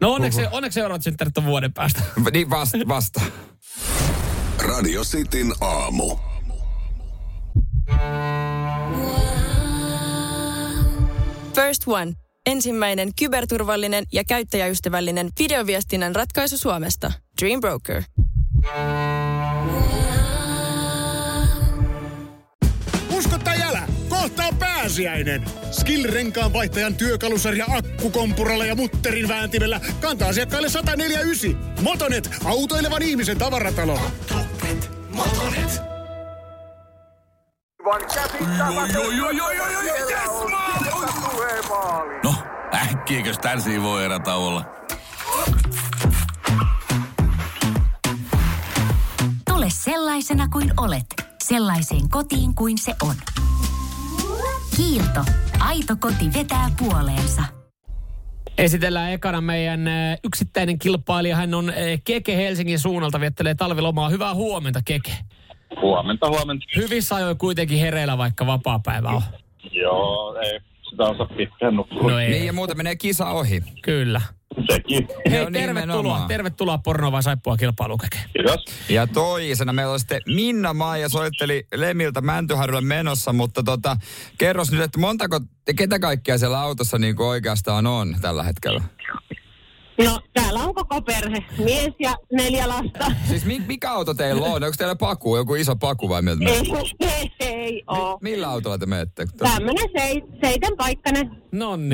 No onneksi seuraavat synttärit on vuoden päästä. Niin vasta. Radio Cityn aamu. First One. Ensimmäinen kyberturvallinen ja käyttäjäystävällinen videoviestinnän ratkaisu Suomesta. Dream Broker. Usko tai älä, kohta on pääsiäinen. Skill-renkaan vaihtajan työkalusarja akkukompuralla ja mutterin vääntimellä kantaa asiakkaille 149. Motonet, autoilevan ihmisen tavaratalo. Motonet. No, äkkiäkös tän voi erätauolla? Tule sellaisena kuin olet, sellaiseen kotiin kuin se on. Kiilto. Aito koti vetää puoleensa. Esitellään ekana meidän yksittäinen kilpailija. Hän on Keke Helsingin suunnalta, viettelee talvilomaa. Hyvää huomenta, Keke. Huomenta. Hyvissä ajoin kuitenkin hereillä, vaikka vapaapäivä on. Joo, ei sitä osaa pitkään nukkua. No ei. Niin ja muuten menee kisa ohi. Kyllä. Sekin. Hei, tervetuloa Pornoa vai Saippua -kilpailuun, Keke. Kiitos. Ja toisena meillä on sitten Minna Maija, soitteli Lemiltä Mäntyharjulle menossa, mutta kerros nyt, että ketä kaikkia siellä autossa niin kuin oikeastaan on tällä hetkellä? No, täällä on koko perhe. Mies ja 4 lasta. Siis mikä auto teillä on? Onko teillä paku? Joku iso paku vai miltä? Ei oo. Millä autolla te menette? Tämmönen 7-paikkainen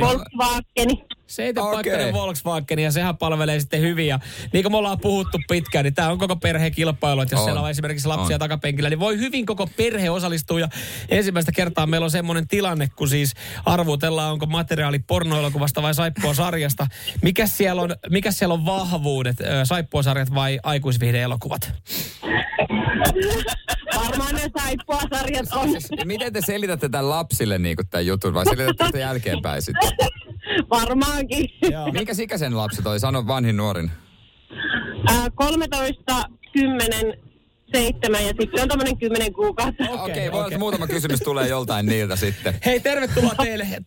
Volkswageni. 7-paikkainen Volkswageni, ja sehän palvelee sitten hyvin. Ja niin kuin me ollaan puhuttu pitkään, niin tämä on koko perheen kilpailu. Että jos siellä on esimerkiksi lapsia takapenkillä, niin voi hyvin koko perhe osallistua. Ja ensimmäistä kertaa meillä on semmoinen tilanne, kun siis arvutellaan, onko materiaali pornoelokuvasta vai Saippua sarjasta. Mikäs siellä on vahvuudet, Saippua sarjat vai aikuisviihdeelokuvat? Varmaan ne Saippua sarjat on. Miten te selitätte tämän lapsille niin kuin tämän jutun, vai selitätte sitä jälkeenpäin sitten? Varmaankin. Minkäs ikäisen lapsi toi? Sano vanhin nuorin. 13, 10, 7 ja sitten on tämmöinen 10 kuukautta. Okei. Muutama kysymys tulee joltain niiltä sitten. Hei, tervetuloa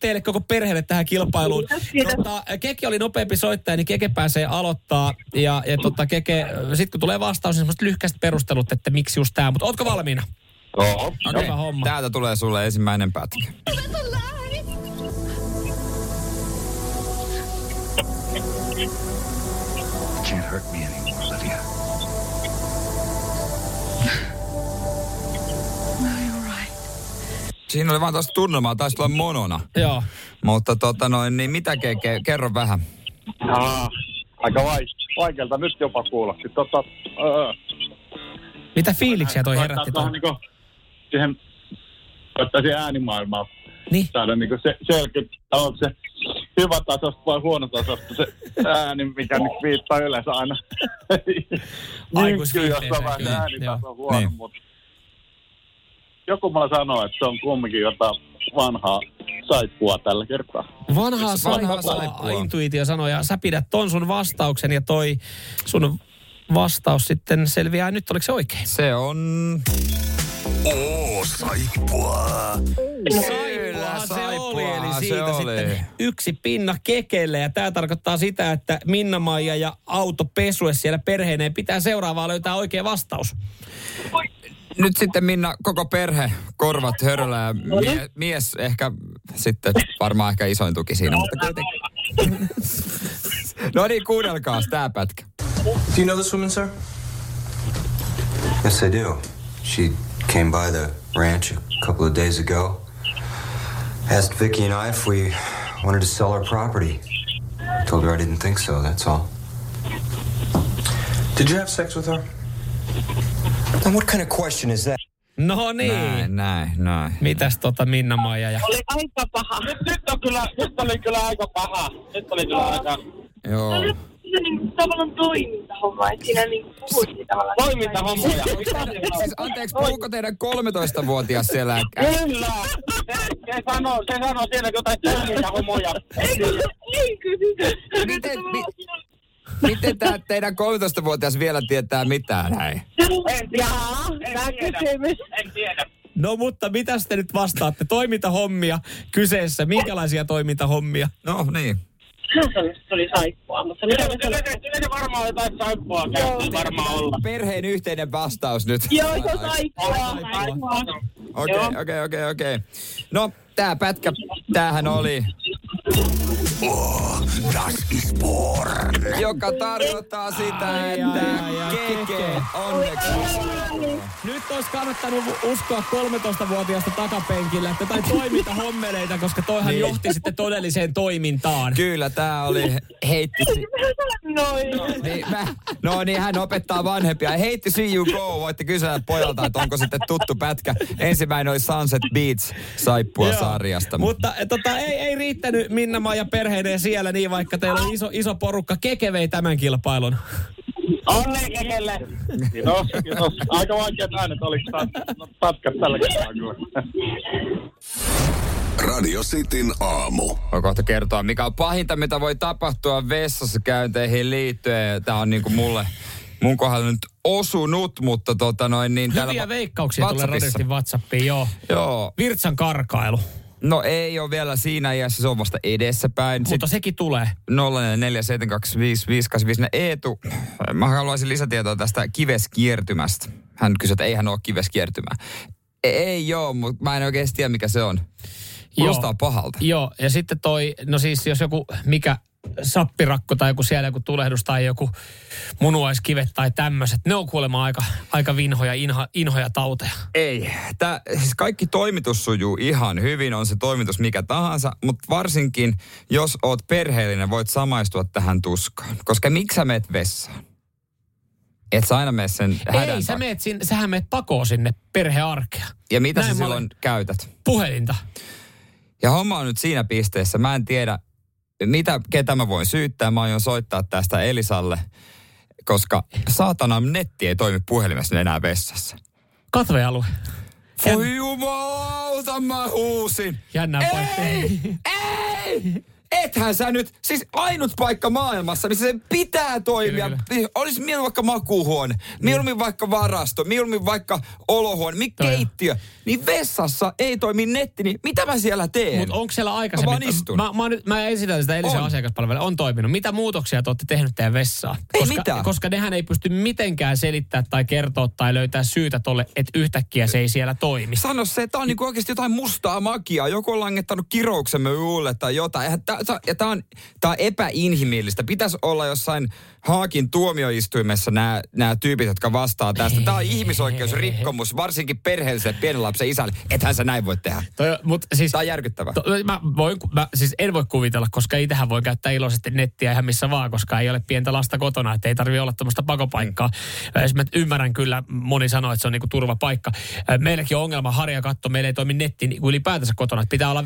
teille koko perheelle tähän kilpailuun. Kiitos. Keke oli nopeampi soittaja, niin Keke pääsee aloittaa. Ja Keke, sit kun tulee vastaus, niin semmoiset lyhkäiset perustelut, että miksi just tää. Mutta ootko valmiina? Joo. Okay. Hyvä homma. Täältä tulee sulle ensimmäinen pätkä. Can't hurt me anymore, Olivia. No, you're right. Siinä oli vaan taas tunnelmaa, taisi tulla monona. Joo. Mutta niin mitä kerro vähän. Aika vaikealta nyt jopa kuulla. Sitten mitä fiiliksiä toi herätti? Tuohon niinku siihen, ottaisiin äänimaailmaa. Niin. Saada niinku se hyvä tasosta vai huono tasosta se ääni, mikä nyt viittaa yleensä aina. Aikuisviihteeseen. Jos on vähän äänitaso on huono, niin. Mutta joku mulla sanoo, että se on kumminkin jotain vanhaa Saippua tällä kertaa. Vanhaa saippua. Intuitio sanoo, ja sä pidät ton sun vastauksen, ja toi sun vastaus sitten selviää nyt. Oliko se oikein? Se on... Saippua. Saippua, se oli. Sitten 1 pinna Kekelle, ja tämä tarkoittaa sitä, että Minna-Maija ja autopesue siellä perheineen pitää seuraavaa löytää oikea vastaus. Nyt sitten Minna, koko perhe, korvat hörölä ja mies ehkä sitten, varmaan ehkä isoin tuki siinä, mutta kuitenkin. No niin, kuunnelkaas tää pätkä. Do you know this woman, sir? Yes, I do. She came by the ranch a couple of days ago. Asked Vicky and I if we wanted to sell our property. Told her I didn't think so, that's all. Did you have sex with her? And what kind of question is that? No niin. Näin. Mitäs Minna-Maija ja... Oli aika paha. Nyt oli kyllä aika paha. Joo. Tavallaan toimintahomma, että siinä niin puhutti tavallaan. Toimintahommoja. Siis anteeksi, puhuko teidän 13-vuotias siellä? Kyllä. Se sanoo siellä jotain toimintahommoja. Miten tämä teidän 13-vuotias vielä tietää mitään näin? En tiedä. No mutta mitäs te nyt vastaatte? Toimintahommia kyseessä. Minkälaisia toimintahommia? No niin. Se oli saippua, mutta... Kyllä se varmaan jotain saippua käyttää varmaan olla. Perheen yhteinen vastaus nyt. Joo, se saippua. Okei. No, tää pätkä, tämähän oli... Das ist porn. Joka tarkoittaa sitä, että Keke, onneksi. Nyt olisi kannattanut uskoa 13-vuotiaasta takapenkillä, että tai toimintahommeleita, koska toihan johti sitten todelliseen toimintaan. Kyllä, tää oli heitti... Niin, hän opettaa vanhempia. Heitti See You Go, voitte kysyä pojalta, että onko sitten tuttu pätkä. Ensimmäinen oli Sunset Beach Saippua sarjasta. Mutta ei riittänyt Minna-Maija perheineen siellä, niin vaikka teillä on iso porukka. Keke vei tämän kilpailun. Onnea Kekelle! Kiitos. Aika vaikeat äänet, oliko pätkät tällä kertaa. Radio Cityn aamu. Voi kohta kertoa, mikä on pahinta, mitä voi tapahtua vessassa käynteihin liittyen. Tää on niinku mulle, mun kohdalla nyt osunut, mutta Hyviä veikkauksia tulee radistin WhatsAppiin, joo. Virtsan karkailu. No ei ole vielä siinä iässä, se on vasta edessäpäin. Mutta sekin tulee. 0472555. Eetu, mä haluaisin lisätietoa tästä kiveskiertymästä. Hän kysyi, että eihän ole kiveskiertymää. Ei joo, mutta mä en oikein tiedä, mikä se on. Kuulostaa pahalta. Joo, ja sitten jos joku sappirakko tai joku siellä joku tulehdus tai joku munuaiskivet tai tämmöiset, ne on kuulemma aika vinhoja, inhoja tauteja. Ei, siis kaikki toimitus sujuu ihan hyvin, on se toimitus mikä tahansa, mutta varsinkin jos oot perheellinen, voit samaistua tähän tuskaan. Koska miksi sä meet vessaan? Et sä aina mene sen hädän. Ei, sähän meet pakoon sinne perhearkea. Ja mitä näin sä silloin käytät? Puhelinta. Ja homma on nyt siinä pisteessä, mä en tiedä, ketä mä voin syyttää. Mä aion soittaa tästä Elisalle, koska saatanan netti ei toimi puhelimessa enää vessassa. Katvealue. Voi jumalauta, mä huusin. Jännää paikkaa. Ei! Ethän sä nyt, siis ainut paikka maailmassa, missä se pitää toimia. Kyllä. Olisi mieluummin vaikka makuuhuone, mieluummin vaikka varasto, mieluummin vaikka olohuone, keittiö. Niin vessassa ei toimi netti, niin mitä mä siellä teen? Mutta onko siellä aikaisemmin? Mä esitän sitä Elisen asiakaspalvelua, on toiminut. Mitä muutoksia te olette tehnyt teidän vessaan? Koska nehän ei pysty mitenkään selittämään tai kertoa tai löytää syytä tolle, että yhtäkkiä se ei siellä toimi. Sano se, että tää on niinku oikeasti jotain mustaa magiaa. Joku on langettanut kirouksemme yölle tai jotain. Eihän Tämä on epäinhimillistä. Pitäisi olla jossain Haakin tuomioistuimessa nämä tyypit, jotka vastaa tästä. Tämä on ihmisoikeusrikkomus, varsinkin perheelliselle pienen lapsen isälle. Ethän sä näin voi tehdä. Tämä on järkyttävää. Mä en voi kuvitella, koska itsehän voi käyttää iloisesti nettiä ihan missä vaan, koska ei ole pientä lasta kotona. Että ei tarvitse olla tämmöistä pakopaikkaa. Mä ymmärrän kyllä, moni sanoo, että se on niinku turvapaikka. Meilläkin on ongelma harjakatto. Meillä ei toimi netti niinku ylipäätänsä kotona. Pitää olla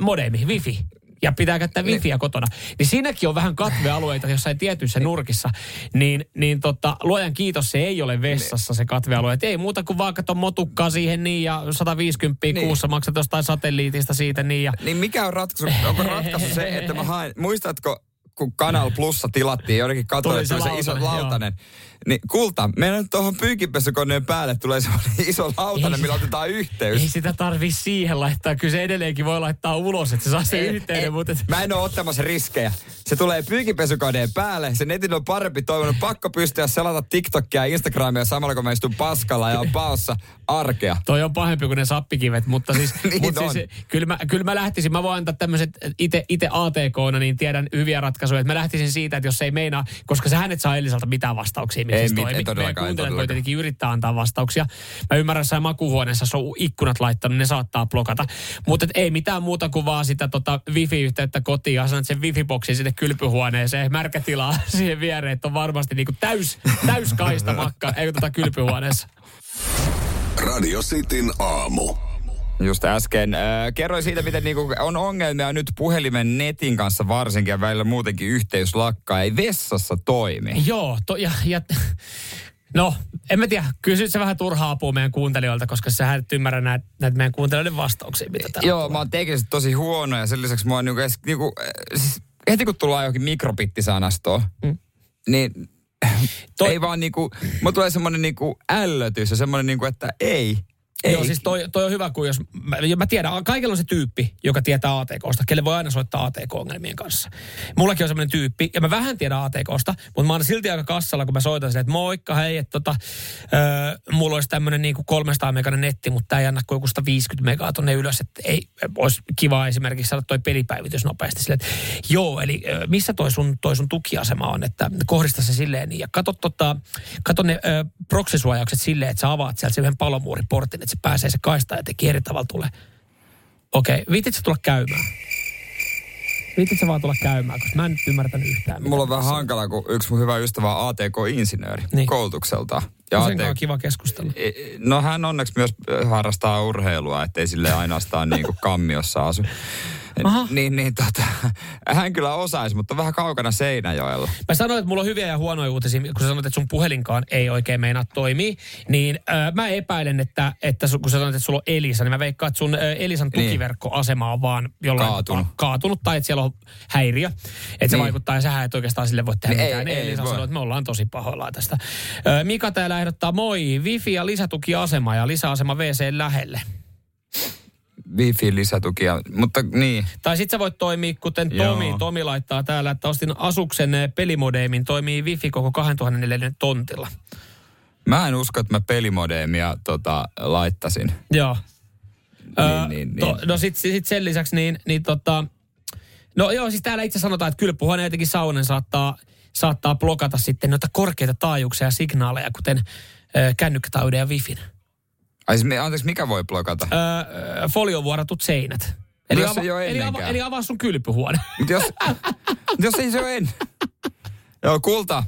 modemi, wifi. Ja pitää käyttää wifiä kotona. Niin siinäkin on vähän katvealueita jossain tietyissä nurkissa. Luojan kiitos, se ei ole vessassa se katvealue. Et ei muuta kuin vaan kato motukkaa siihen niin ja 150 kuussa maksat jostain satelliitista siitä niin ja... Niin mikä on ratkaisu? Onko ratkaisu se, että mä haen... Muistatko, kun Kanal Plussa tilattiin jonnekin katolle se iso lautanen? Niin kulta, meillä nyt tuohon pyykinpesukoneen päälle tulee semmoinen iso lautanen, millä otetaan yhteys. Ei sitä tarvii siihen laittaa. Kyllä se edelleenkin voi laittaa ulos, että se saa sen yhteyden. Mä en ole ottamassa riskejä. Se tulee pyykinpesukoneen päälle. Se netin on parempi toivon. Pakko pystyä selata TikTokia ja Instagramia samalla, kun mä istun paskalla ja on paossa arkea. Toi on pahempi kuin ne sappikivet, mutta siis... kyllä mä lähtisin. Mä voin antaa tämmöiset itse ATK-na, niin tiedän hyviä ratkaisuja. Mä lähtisin siitä, että jos ei meinaa, koska sä hänet saa Elisalta mitään vastauksia. Meidän kuuntelijat voi tietenkin yrittää antaa vastauksia. Mä ymmärrän, että makuuhuoneessa se on ikkunat laittanut, ne saattaa blokata. Mutta ei mitään muuta kuin vaan sitä wifi-yhteyttä kotiin ja sanat sen wifi-boksin sinne kylpyhuoneeseen. Märkä tilaa siihen viereen, että on varmasti niinku täys kaista makka, eikö kylpyhuoneessa. Radio Cityn aamu. Just äsken. Kerroin siitä, miten on ongelmia nyt puhelimen netin kanssa varsinkin ja välillä muutenkin yhteys lakkaa. Ei vessassa toimi. Joo, en mä tiedä. Kysyt se vähän turhaa apua meidän kuuntelijoilta, koska sä et ymmärrä näitä meidän kuuntelijoiden vastauksia, mitä täällä tulee. Mä oon teknisesti tosi huono ja sen lisäksi mä oon heti kun tullaan johonkin mikropittisanastoon, niin... Ei vaan mulla tulee semmonen ällötys ja semmonen että ei. Joo, siis toi on hyvä, kun jos... Mä tiedän, kaikilla on se tyyppi, joka tietää ATKsta, kelle voi aina soittaa ATK-ongelmien kanssa. Mullakin on semmoinen tyyppi, ja mä vähän tiedän ATKsta, mutta mä oon silti aika kassalla, kun mä soitan silleen, että moikka, hei, että mulla olisi tämmöinen 300 meganen netti, mutta tää ei anna kuin joku 150 megaa tonne ylös, että ei, olisi kiva esimerkiksi saada toi pelipäivitys nopeasti silleen, että eli missä toi sun tukiasema on, että kohdista se silleen niin, ja kato ne proksisuojaukset silleen, että sä avaat sieltä sen yhden palomuuriportin, että se pääsee se kaista ja teki eri tavalla tulee. Okei, viitit sä tulla käymään? Viitit sä vaan tulla käymään, koska mä en nyt ymmärtänyt yhtään. Mulla on vähän hankalaa, kun yksi mun hyvä ystävä on ATK-insinööri koulutukselta. Ja sen kanssa on kiva keskustella. No hän onneksi myös harrastaa urheilua, ettei sille ainoastaan kammiossa asu. Hän kyllä osaisi, mutta vähän kaukana Seinäjoella. Mä sanoin, että mulla on hyviä ja huonoja uutisia, kun sä sanoit, että sun puhelinkaan ei oikein meinaa toimii. Niin mä epäilen, että kun sä sanoit, että sulla on Elisa, niin mä veikkaan, että sun Elisan tukiverkkoasema on vaan jollain kaatunut tai että siellä on häiriö. Että se vaikuttaa ja sähän et oikeastaan sille voi tehdä mitään. Elisa sanoi, että me ollaan tosi pahoillaan tästä. Mika täällä ehdottaa, moi, wifi ja lisätukiasema ja lisäasema WC lähelle. Wifi-lisätukia, mutta niin. Tai sit sä voit toimia, kuten Tomi. Joo. Tomi laittaa täällä, että ostin Asuksen pelimodeemin, toimii wifi koko 2004 tontilla. Mä en usko, että mä pelimodeemia laittasin. Joo. No sit sen lisäksi no joo, siis täällä itse sanotaan, että kylpyhuone jotenkin saunen saattaa blokata sitten noita korkeita taajuuksia ja signaaleja, kuten kännykkätaajuuden ja wifin. Anteeksi, mikä voi blokata? Foliovuoratut seinät. Eli avaa sun kylpyhuone. Jos ei se ole ennen. Joo, kulta.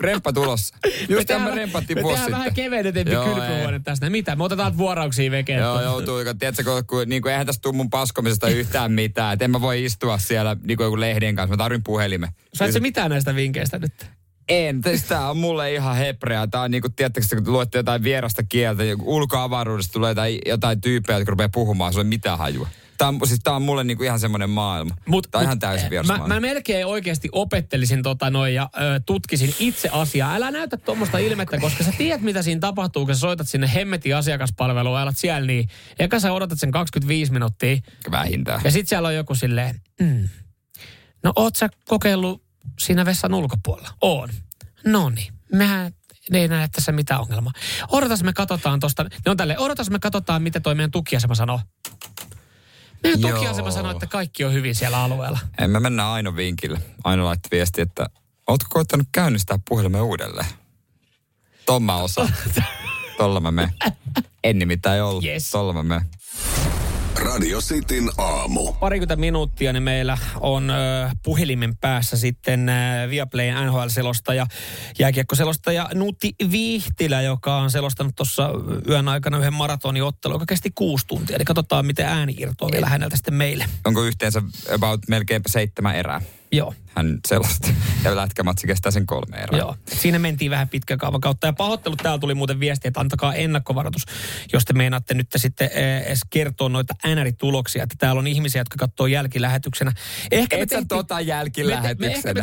Remppa tulossa. Just tämä rempatti vuosi sitten. Me vähän kevennetempi kylpyhuone tästä. Mitä? Me otetaan vuorauksia vekeet. Joo, joutuu. Tiedätkö, kun eihän tästä tule mun paskomisesta yhtään mitään. Et en mä voi istua siellä niin kuin joku lehdien kanssa. Mä tarvin puhelimen. Saat sä mitään näistä vinkkeistä nyt? En, tämä on mulle ihan hepreaa. Tämä on niin kuin, tiedättekö, kun luette jotain vierasta kieltä, ulkoavaruudesta tulee jotain tyyppejä, jotka rupeaa puhumaan, sulla ei mitään hajua. Tämä on mulle niin kuin ihan semmoinen maailma. Tämä on ihan täysin vieras maailma. Mä melkein oikeasti opettelisin ja tutkisin itse asiaa. Älä näytä tuommoista ilmettä, koska sä tiedät, mitä siinä tapahtuu, kun sä soitat sinne hemmetin asiakaspalveluun, alat siellä niin. Eka sä odotat sen 25 minuuttia. Vähintään. Ja sit siellä on joku silleen, no oot sä kokeillut siinä vessan ulkopuolella? Oon. Noniin, mehän ei näe tässä mitään ongelmaa. Odotas me katsotaan, mitä toi meidän tukiasema sanoo. Meidän tukiasema sanoo, että kaikki on hyvin siellä alueella. En mä mennä Aino vinkille. Aino laittoi viesti, että ootko koittanut käynnistää puhelimen uudelleen? Ton mä osaan. Tolla mä menen. En nimittäin ollut. Yes. Tolla mä menen. Radio Cityn aamu. 20 minuuttia niin meillä on puhelimen päässä sitten Viaplayn NHL-selostaja, jääkiekkoselostaja Nuutti Vihtilä, joka on selostanut tuossa yön aikana yhden maratoniottelun, joka kesti 6 tuntia. Eli katsotaan, miten ääni irtoaa vielä häneltä sitten meille. Onko yhteensä about melkeinpä 7 erää? Joo. Hän selosti. Ja lätkämatsi kestää sen 3 erää. Joo. Siinä mentiin vähän pitkän kaavan kautta. Ja pahoittelut, täällä tuli muuten viesti, että antakaa ennakkovaroitus, jos te meinaatte nyt sitten edes kertoa noita NR-tuloksia. Että täällä on ihmisiä, jotka katsoo jälkilähetyksenä. Ehkä me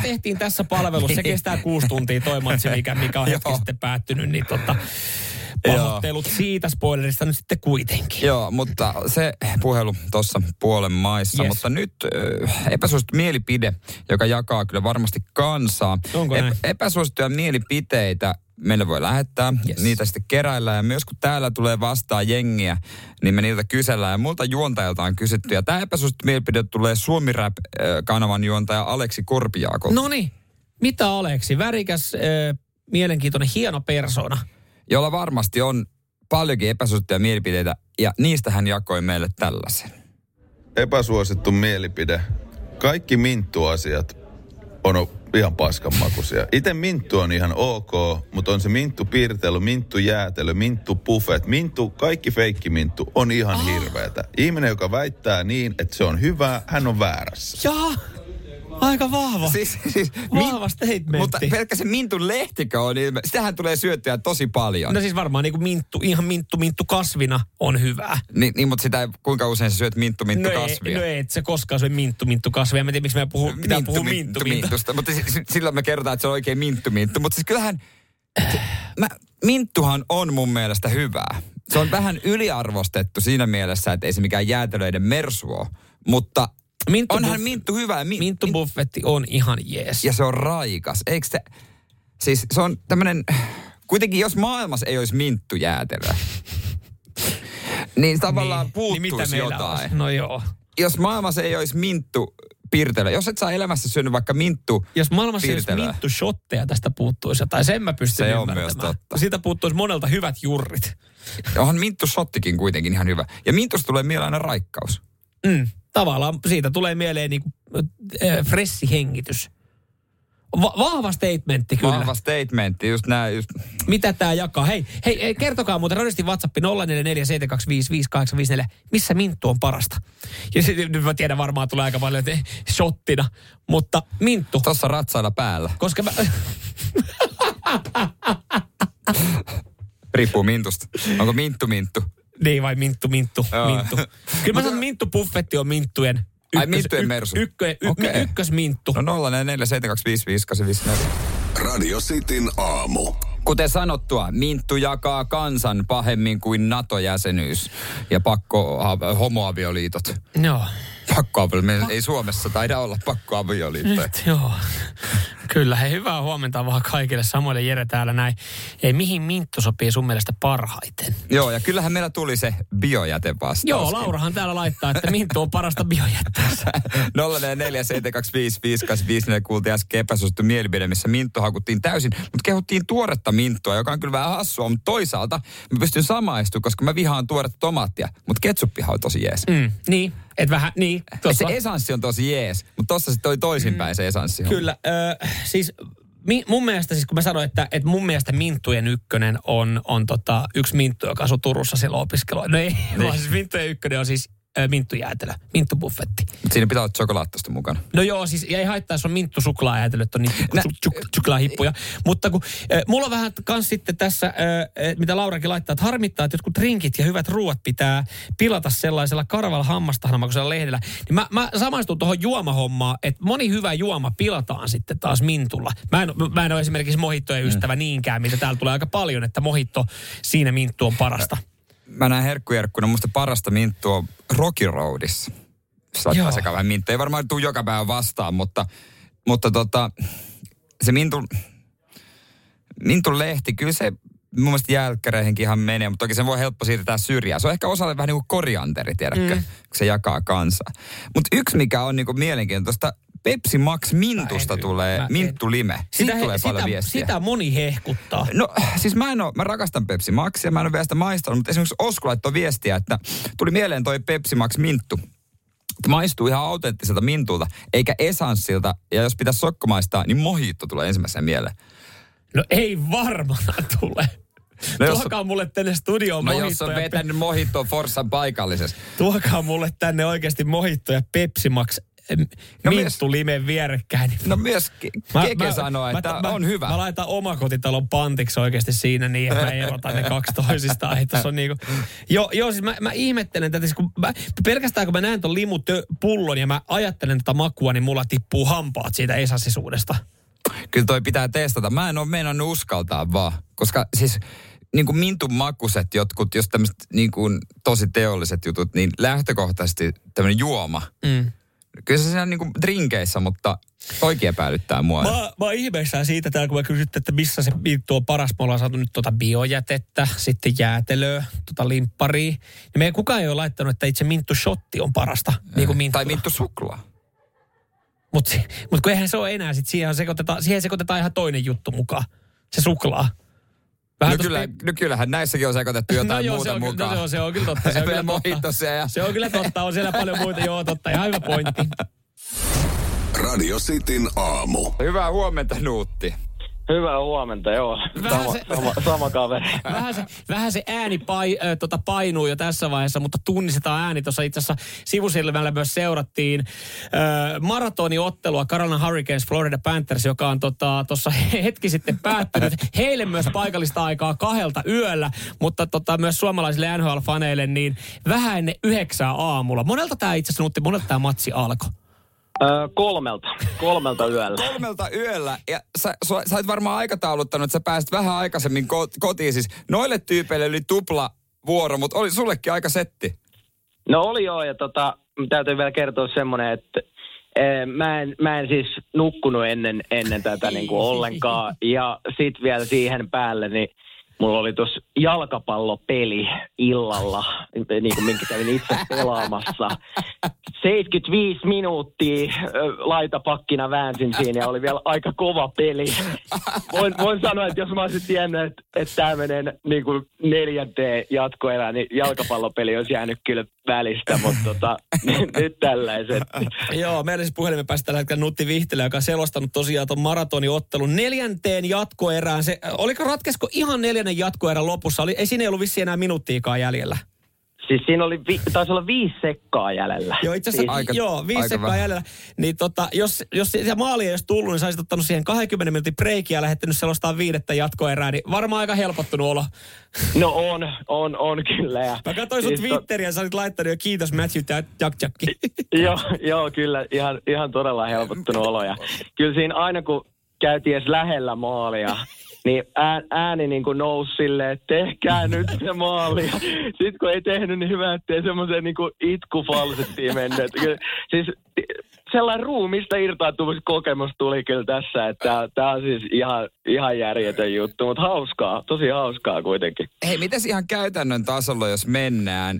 tehtiin tässä palvelussa. Se kestää 6 tuntia toi matsi, mikä on hetki sitten päättynyt. Niin pahoittelut siitä spoilerista nyt sitten kuitenkin. Joo, mutta se puhelu tuossa puolen maissa. Yes. Mutta nyt epäsuosittu mielipide, joka jakaa kyllä varmasti kansaa. Epäsuosittuja mielipiteitä meille voi lähettää. Yes. Niitä sitten keräillään. Ja myös kun täällä tulee vastaan jengiä, niin me niiltä kysellään. Ja multa juontajalta on kysytty. Ja tämä epäsuosittu mielipide tulee Suomi Rap -kanavan juontaja Aleksi Korpiaakolta. No niin, mitä Aleksi? Värikäs, mielenkiintoinen, hieno persona, jolla varmasti on paljonkin epäsuosittuja mielipiteitä, ja niistä hän jakoi meille tällaisen. Epäsuosittu mielipide. Kaikki minttuasiat on ihan paskanmakuisia. Itse minttu on ihan ok, mutta on se minttupiirtely, minttujäätelö, minttupuffet, minttu, kaikki feikkiminttu on ihan hirveetä. Ihminen, joka väittää niin, että se on hyvä, hän on väärässä. Jaa! Aika vahva. Siis vahva statementti. Mutta pelkkä se mintun lehtikö on, niin sitähän tulee syöttyä tosi paljon. No siis varmaan niin kuin minttu kasvina on hyvää. Niin, mutta sitä kuinka usein sä syöt minttu kasvia? No ei, et se koskaan syö minttu kasvia. Mä en tiedä, miksi pitää puhua minttusta. Mutta silloin me kerrotaan, että se on oikein minttu. Mutta siis kyllähän minttuhan on mun mielestä hyvää. Se on vähän yliarvostettu siinä mielessä, että ei se mikään jäätelöiden mersu ole, mutta onhan minttu hyvä. Minttubuffetti on ihan jees. Ja se on raikas. Eikö se? Siis se on tämmönen, kuitenkin jos maailmassa ei olisi minttujäätelöä, niin tavallaan puuttuisi jotain. No joo. Jos maailmassa ei olisi minttupirtelöä, jos et saa elämässä syönyt vaikka minttu. Jos maailmassa ei olisi minttushotteja, tästä puuttuisi jotain. Sen mä pystyn ymmärtämään. Se on myös totta. Siitä puuttuisi monelta hyvät jurrit. Onhan minttushottikin kuitenkin ihan hyvä. Ja mintusta tulee mieleen aina raikkaus. Tavallaan siitä tulee mieleen niinku fressi hengitys. Vahva statementti kyllä. Vahva statementti, just näin. Just. Mitä tää jakaa? Hei, kertokaa muuten radistin WhatsApp 0447255854. Missä Minttu on parasta? Ja se, nyt mä tiedän varmaan tulee aika paljon shottina, mutta Minttu. Tossa ratsailla päällä. Koska mä... Riippuu Mintusta. Onko Minttu? Niin vai Minttu. Kyllä mä sanon, Minttu Buffetti on Minttujen... Minttujen mersu. Ykkösminttu. No 0447255854. Radio Cityn aamu. Kuten sanottua, Minttu jakaa kansan pahemmin kuin NATO-jäsenyys ja homoavioliitot. Joo. Pakkoavioliitto. Ei Suomessa taida olla pakkoavioliittoja. Joo. Kyllä, hyvää huomenta vaan kaikille. Samoille Jere täällä näin. Ei, mihin Minttu sopii sun mielestä parhaiten? Joo, ja kyllähän meillä tuli se biojäte vastaus. Joo, Laurahan täällä laittaa, että Minttu on parasta biojätteessä. 0447255854 kuultiin äsken epäsuosittu mielipide, missä Minttu hakuttiin täysin, mutta kehuttiin tuoretta Minttua, joka on kyllä vähän hassua, mutta toisaalta mä pystyn samaistumaan, koska mä vihaan tuoretta tomaattia, mutta ketsuppihan on tosi jees. Niin. Et vähän, niin. Tossa. Et se esanssi on tosi jees, mutta tossa se toi toisinpäin se esanssi on. Kyllä, siis mun mielestä, siis kun mä sanoin, että mun mielestä Minttujen ykkönen on yksi Minttu, joka asuu Turussa silloin opiskelua. No ei, vaan siis Minttujen ykkönen on siis Minttu-jäätelö, Minttu-buffetti. Siinä pitää olla chokolaattista mukana. No joo, siis ja ei haittaa, jos on Minttu-suklaajäätelöt, on niitä suklaahippuja. Mutta kun mulla on vähän kans sitten tässä, mitä Laurakin laittaa, että harmittaa, että jotkut drinkit ja hyvät ruuat pitää pilata sellaisella karvalla hammastahnamakoisella lehdellä. Niin mä samaistun tuohon juomahommaan, että moni hyvä juoma pilataan sitten taas Mintulla. Mä en ole esimerkiksi mohittojen ystävä niinkään, mitä täällä tulee aika paljon, että mohitto siinä Minttu on parasta. Mä näen herkkujerkkuna, musta parasta Minttua on Rocky Roadissa. Saattaa sekaan vähän Minttua. Ei varmaan tule joka päivä vastaan, mutta se Mintun lehti, kyllä se mun mielestä jälkkäreihinkin ihan menee, mutta toki sen voi helppo siirtää syrjään. Se on ehkä osalle vähän niin kuin korianteri, tiedätkö, kun se jakaa kansaa. Mutta yksi, mikä on niin kuin mielenkiintoista, Pepsi Max Mintusta tulee Minttu-lime. Siitä tulee paljon viestiä. Sitä moni hehkuttaa. No siis mä rakastan Pepsi Maxia, mä en ole vielä sitä maistanut, mutta esimerkiksi Osku laittoi viestiä, että tuli mieleen toi Pepsi Max Minttu. Maistuu ihan autenttiselta Mintulta, eikä esanssilta, ja jos pitäisi sokkomaistaa, niin mojito tulee ensimmäisenä mieleen. No ei varmana tule. No tuokaa mulle tänne studioon mojittoja. No jos on vetänyt mojittoa Forssan paikallisessa. Tuokaa mulle tänne oikeasti mojittoja Pepsi Max Minttu limen vierekkäin. No myös Keke sanoo, että on hyvä. Mä laitan omakotitalon pantiksi oikeasti siinä niin, että mä erotan ne kaksi toisistaan. Niinku. Joo, siis mä ihmettelen tätä. Siis pelkästään kun mä näen ton limupullon ja mä ajattelen tätä makua, niin mulla tippuu hampaat siitä esansisuudesta. Kyllä toi pitää testata. Mä en ole meinannut uskaltaa vaan, koska siis... Niin kuin Mintun makuset jotkut, jos tämmöiset niin kuin tosi teolliset jutut, niin lähtökohtaisesti tämmöinen juoma. Kyllä se on niin kuin drinkeissä, mutta toikin epäilyttää mua. Mä oon ihmeissään siitä täällä, kun mä kysyttiin, että missä se Minttu on paras. Me ollaan saatu nyt biojätettä, sitten jäätelöä, limpparia. Ja meidän kukaan ei ole laittanut, että itse Minttu-shotti on parasta. Niin kuin tai Minttu-suklaa. Mut kun eihän se ole enää, sit siihen sekoitetaan ihan toinen juttu mukaan, se suklaa. Kyllähän näissäkin on sekoitettu jotain muuta mukaan. No joo, se on kyllä totta. Se on kyllä totta, on siellä paljon muita. Joo, totta. Ihan hyvä pointti. Radio Cityn aamu. Hyvää huomenta, Nuutti. Hyvää huomenta, joo. Sama kaveri. Vähän se ääni painuu jo tässä vaiheessa, mutta tunnistetaan ääni. Tuossa itse asiassa sivusilmällä myös seurattiin maratoniottelua Carolina Hurricanes Florida Panthers, joka on tuossa hetki sitten päättynyt. Heille myös paikallista aikaa 2:00 PM, mutta myös suomalaisille NHL-faneille niin vähän ennen 9:00 AM. Monelta tämä itse asiassa, monelta tämä matsi alkoi? 3:00 PM. 3:00 PM. Ja sä et varmaan aikatauluttanut, että sä pääsit vähän aikaisemmin kotiin. Siis noille tyypeille oli tupla vuoro, mutta oli sullekin aika setti. No oli joo, ja täytyy vielä kertoa semmoinen, että mä en siis nukkunut ennen tätä niin kuin ollenkaan. Ja sit vielä siihen päälle, niin Mulla oli tuossa jalkapallopeli illalla, niin kuin minkä kävin itse pelaamassa. 75 minuuttia laitapakkina väänsin siinä ja oli vielä aika kova peli. Voin sanoa, että jos mä olisin tiennyt, että tämä menee niin kuin 4D jatkoelään, niin jalkapallopeli olisi jäänyt kyllä välistä, mutta nyt tällaiset. Joo, meillä siis puhelimen päästä tällä hetkellä Nuutti Vihtilä, joka on selostanut tosiaan ton maratoniottelun 4. jatkoerään. Oliko ratkesko ihan 4. jatkoerän lopussa? Ei siinä ollut vissiin enää minuuttiikaan jäljellä. Siis siinä oli, taisi olla 5 sekkaa jäljellä. Joo, itse asiassa, joo, 5 sekkaa jäljellä. Niin jos se maali ei olisi tullut, niin sä olisit ottanut siihen 20 minuutin breikiä ja lähettänyt selostaan 5. jatkoerää, niin varmaan aika helpottunut olo. No on kyllä. Ja mä katsoin siis sun Twitteriä, sä olit laittanut jo kiitos Matthew Jack-Jacki. Joo, kyllä ihan todella helpottunut olo. Ja kyllä siinä aina kun käytiin edes lähellä maalia, niin ääni niin kuin nousi silleen, että tehkää nyt se maali. Sitten kun ei tehnyt, niin hyvä, ettei semmoiseen niin kuin itkufalsettiin mennyt. Siis sellainen ruumista irtaantumiskokemus tuli kyllä tässä, että tämä on siis ihan järjetön juttu, mutta hauskaa, tosi hauskaa kuitenkin. Hei, mites ihan käytännön tasolla, jos mennään,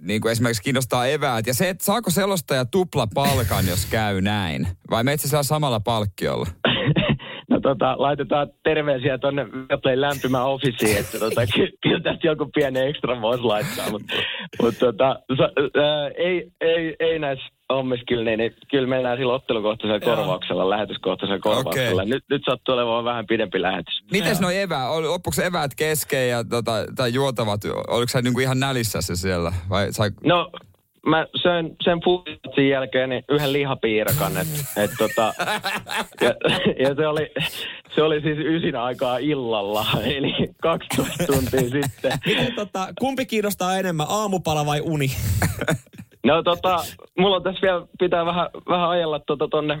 niin kuin esimerkiksi kiinnostaa eväät, ja se, että saako selostaja tuplapalkan, jos käy näin, vai meitä siellä samalla palkkiolla? No laitetaan terveisiä tonne Viaplayn lämpimään officeen, että kyllä tästä joku pieni ekstra voisi laittaa, ei näissä hommissa kyllä niin, kyllä mennään sillä ottelukohtaisella korvauksella, lähetyskohtaisella korvauksella. Okay. Nyt sattuu olemaan vähän pidempi lähetys. Mites noi eväät, loppuiko eväät kesken ja tai juotavat, oliko sä niinku ihan nälissä se siellä vai sai? No, mä söin sen puutsin jälkeen niin yhden lihapiirakan, ja se oli siis 9 aikaa illalla, eli 12 tuntia sitten. Miten, kumpi kiinnostaa enemmän, aamupala vai uni? No mulla on tässä vielä, pitää vähän ajella tonne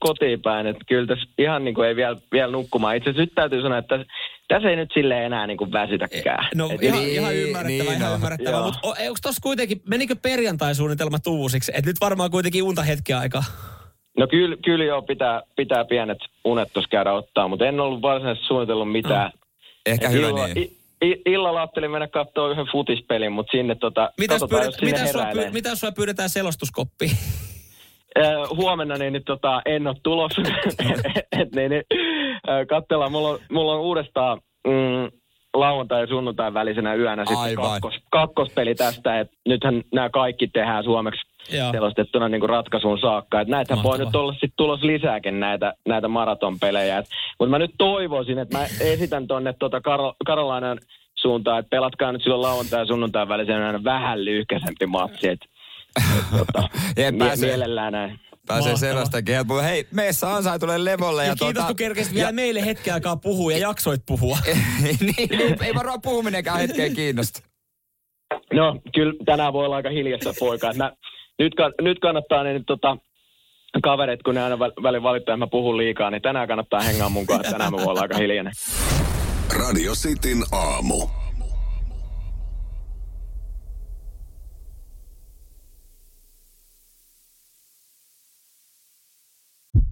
kotiin päin, että kyllä tässä ihan niin kuin ei vielä nukkumaan. Itse asiassa nyt täytyy sanoa, että tässä ei nyt silleen enää niin kuin väsitäkään. No ihan ymmärrettävä, niin, ymmärrettävä. Mutta onko tossa kuitenkin, menikö perjantaisuunnitelmat uusiksi? Että nyt varmaan kuitenkin unta hetki aikaa. No kyllä joo, pitää pienet unet tuossa käydä ottaa, mutta en ollut varsinaisesti suunnitellut mitään. Ehkä hyvä niin. Illalla ajattelin mennä katsoa yhden futispelin, mutta sinne mitä sua pyydetään selostuskoppiin? Huomenna niin nyt en ole tulossa. niin, katsellaan, mulla on uudestaan lauantai- ja sunnuntain välisenä yönä sitten kakkospeli tästä, että nythän nämä kaikki tehdään suomeksi selostettuna niin kuin ratkaisuun saakka. Et näitähän voi nyt olla sitten tulos lisääkin näitä maratonpelejä. Mutta mä nyt toivoisin, että mä esitän tonne Carolinan suuntaan, että pelatkaa nyt silloin lauantai- ja sunnuntain välisenä vähän lyhkäisempi matsi, mielellään näin. Pääsee selvästäkin helpolla. Hei, meissä Ansai tulee levolle. Ja kiitos, kun kerkesit vielä meille hetken aikaa puhua ja jaksoit puhua. niin, ei varmaan puhuminenkään hetkeen kiinnosta. No, kyllä tänään voi olla aika hiljasta poikaa. Nyt kannattaa niin kavereet, kun ne aina välillä valittaa, että mä puhun liikaa, niin tänään kannattaa hengaa mukaan, että tänään me voi olla aika hiljainen. Radio Cityn aamu.